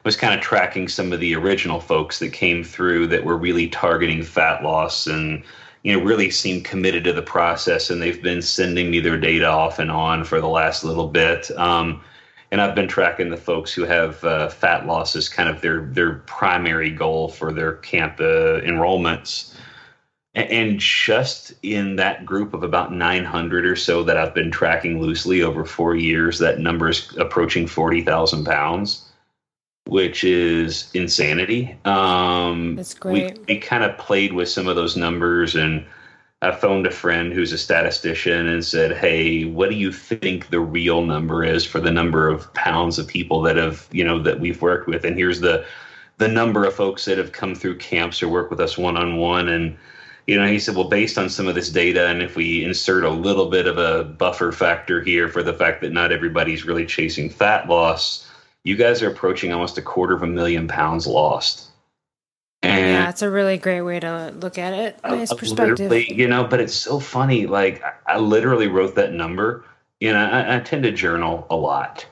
was kind of tracking some of the original folks that came through that were really targeting fat loss and, you know, really seem committed to the process, and they've been sending me their data off and on for the last little bit. Um, and I've been tracking the folks who have uh, fat loss as kind of their their primary goal for their camp uh, enrollments. And, and just in that group of about nine hundred or so that I've been tracking loosely over four years, that number is approaching forty thousand pounds. Which is insanity. Um, That's great. We, we kind of played with some of those numbers, and I phoned a friend who's a statistician and said, hey, what do you think the real number is for the number of pounds of people that have, you know, that we've worked with? And here's the, the number of folks that have come through camps or work with us one-on-one. And, you know, he said, well, based on some of this data, and if we insert a little bit of a buffer factor here for the fact that not everybody's really chasing fat loss, you guys are approaching almost a quarter of a million pounds lost. And yeah, it's a really great way to look at it. Nice I, I perspective. You know, but it's so funny. Like I, I literally wrote that number, you know, I, I tend to journal a lot.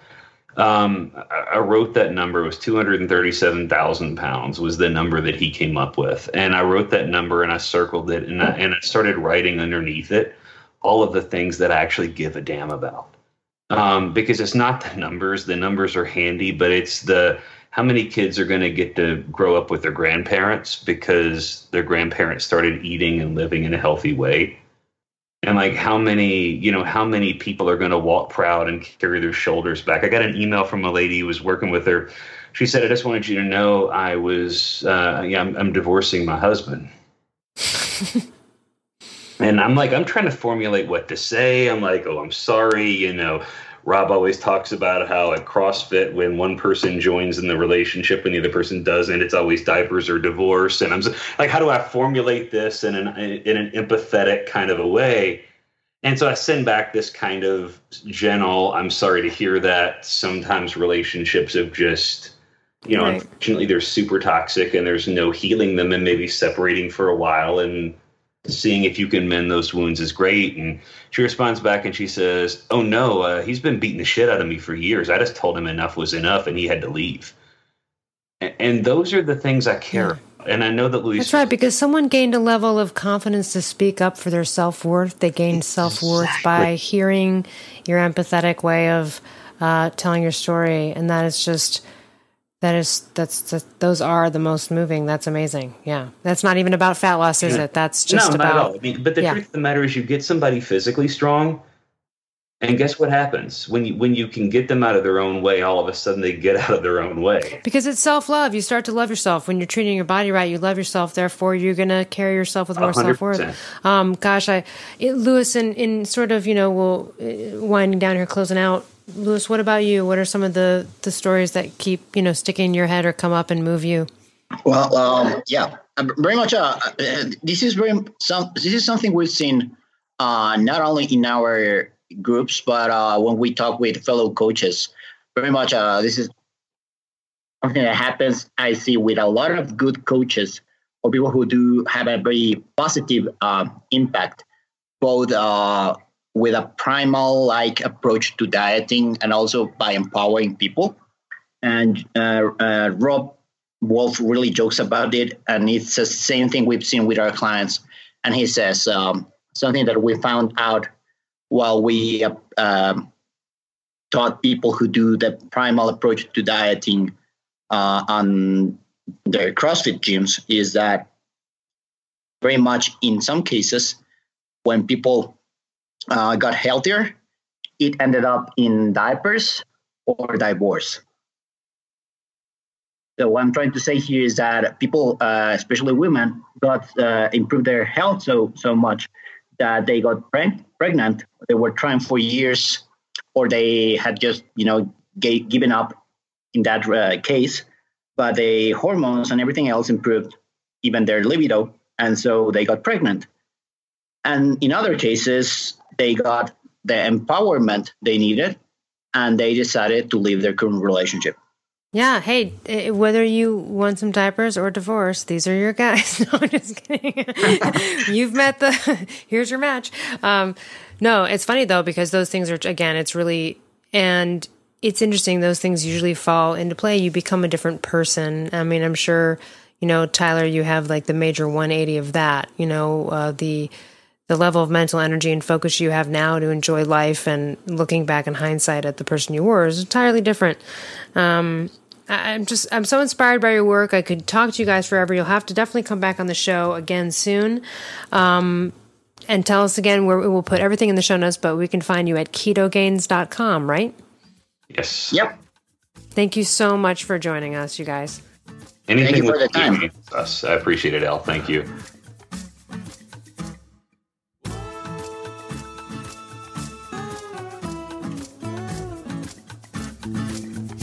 Um, I wrote that number. It was two hundred thirty-seven thousand pounds was the number that he came up with. And I wrote that number and I circled it and I, and I started writing underneath it all of the things that I actually give a damn about. Um, because it's not the numbers. The numbers are handy, but it's the how many kids are going to get to grow up with their grandparents because their grandparents started eating and living in a healthy way. And like how many, you know, how many people are going to walk proud and carry their shoulders back? I got an email from a lady who was working with her. She said, "I just wanted you to know I was, uh, yeah, I'm, I'm divorcing my husband." And I'm like, I'm trying to formulate what to say. I'm like, "Oh, I'm sorry." You know, Rob always talks about how at CrossFit, when one person joins in the relationship and the other person doesn't, it's always diapers or divorce. And I'm like, how do I formulate this in an in an empathetic kind of a way? And so I send back this kind of gentle, "I'm sorry to hear that." Sometimes relationships have just, you know, right. Unfortunately, they're super toxic and there's no healing them and maybe separating for a while and seeing if you can mend those wounds is great. And she responds back and she says, "Oh no, uh, he's been beating the shit out of me for years. I just told him enough was enough and he had to leave." And, and those are the things I care about. And I know that Luis... That's right, because someone gained a level of confidence to speak up for their self-worth. They gained exactly. self-worth by hearing your empathetic way of uh, telling your story. And that is just... That is, that's, that's, those are the most moving. That's amazing. Yeah. That's not even about fat loss, is it? That's just no, not about, at all. I mean, but the yeah. truth of the matter is you get somebody physically strong and guess what happens when you, when you can get them out of their own way, all of a sudden they get out of their own way because it's self-love. You start to love yourself when you're treating your body right. You love yourself. Therefore you're going to carry yourself with more one hundred percent self-worth. Um, gosh, I, it, Luis, in, in sort of, you know, we'll uh, winding down here, closing out, Luis, what about you? What are some of the, the stories that keep, you know, sticking in your head or come up and move you? Well, um, yeah, very much. Uh, this is very some. This is something we've seen uh, not only in our groups, but uh, when we talk with fellow coaches. Very much, uh, this is something that happens. I see with a lot of good coaches or people who do have a very positive uh, impact, both. Uh, with a primal-like approach to dieting and also by empowering people. And uh, uh, Rob Wolf really jokes about it, and it's the same thing we've seen with our clients. And he says um, something that we found out while we uh, uh, taught people who do the primal approach to dieting uh, on their CrossFit gyms is that very much in some cases when people Uh, got healthier, it ended up in diapers or divorce. So what I'm trying to say here is that people, uh, especially women, got uh, improved their health so so much that they got pre- pregnant. They were trying for years, or they had just you know g- given up in that uh, case. But the hormones and everything else improved, even their libido, and so they got pregnant. And in other cases, they got the empowerment they needed, and they decided to leave their current relationship. Yeah. Hey, whether you want some diapers or divorce, these are your guys. No, I'm just kidding. You've met the, here's your match. Um, no, it's funny though, because those things are, again, it's really, and it's interesting. Those things usually fall into play. You become a different person. I mean, I'm sure, you know, Tyler, you have like the major one eighty of that, you know, uh, the, the level of mental energy and focus you have now to enjoy life and looking back in hindsight at the person you were is entirely different. Um, I, I'm just, I'm so inspired by your work. I could talk to you guys forever. You'll have to definitely come back on the show again soon. Um, and tell us again where we will put everything in the show notes, but we can find you at keto gains dot com, right? Yes. Yep. Thank you so much for joining us, you guys. Anything Thank you for the time. Us. I appreciate it, Al. Thank you.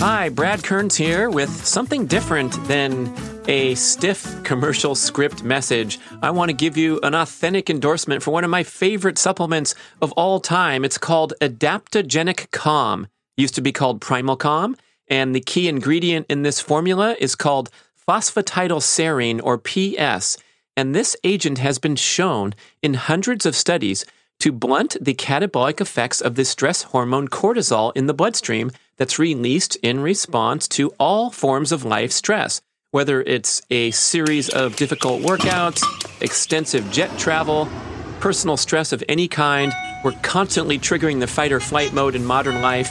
Hi, Brad Kearns here with something different than a stiff commercial script message. I want to give you an authentic endorsement for one of my favorite supplements of all time. It's called Adaptogenic Calm. It used to be called Primal Calm, and the key ingredient in this formula is called Phosphatidylserine, or P S, and this agent has been shown in hundreds of studies to blunt the catabolic effects of the stress hormone cortisol in the bloodstream that's released in response to all forms of life stress, whether it's a series of difficult workouts, extensive jet travel, personal stress of any kind. We're constantly triggering the fight or flight mode in modern life.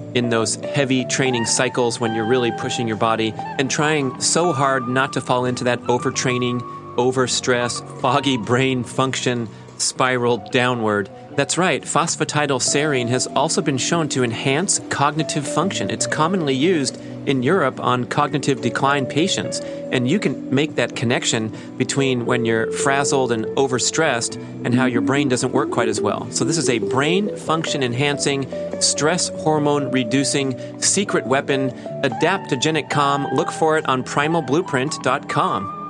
in those heavy training cycles when you're really pushing your body and trying so hard not to fall into that overtraining, overstress, foggy brain function spiral downward. That's right, phosphatidylserine has also been shown to enhance cognitive function. It's commonly used in Europe on cognitive decline patients, and you can make that connection between when you're frazzled and overstressed and how your brain doesn't work quite as well. So this is a brain function enhancing, stress hormone reducing secret weapon, adaptogenic calm. Look for it on primal blueprint dot com.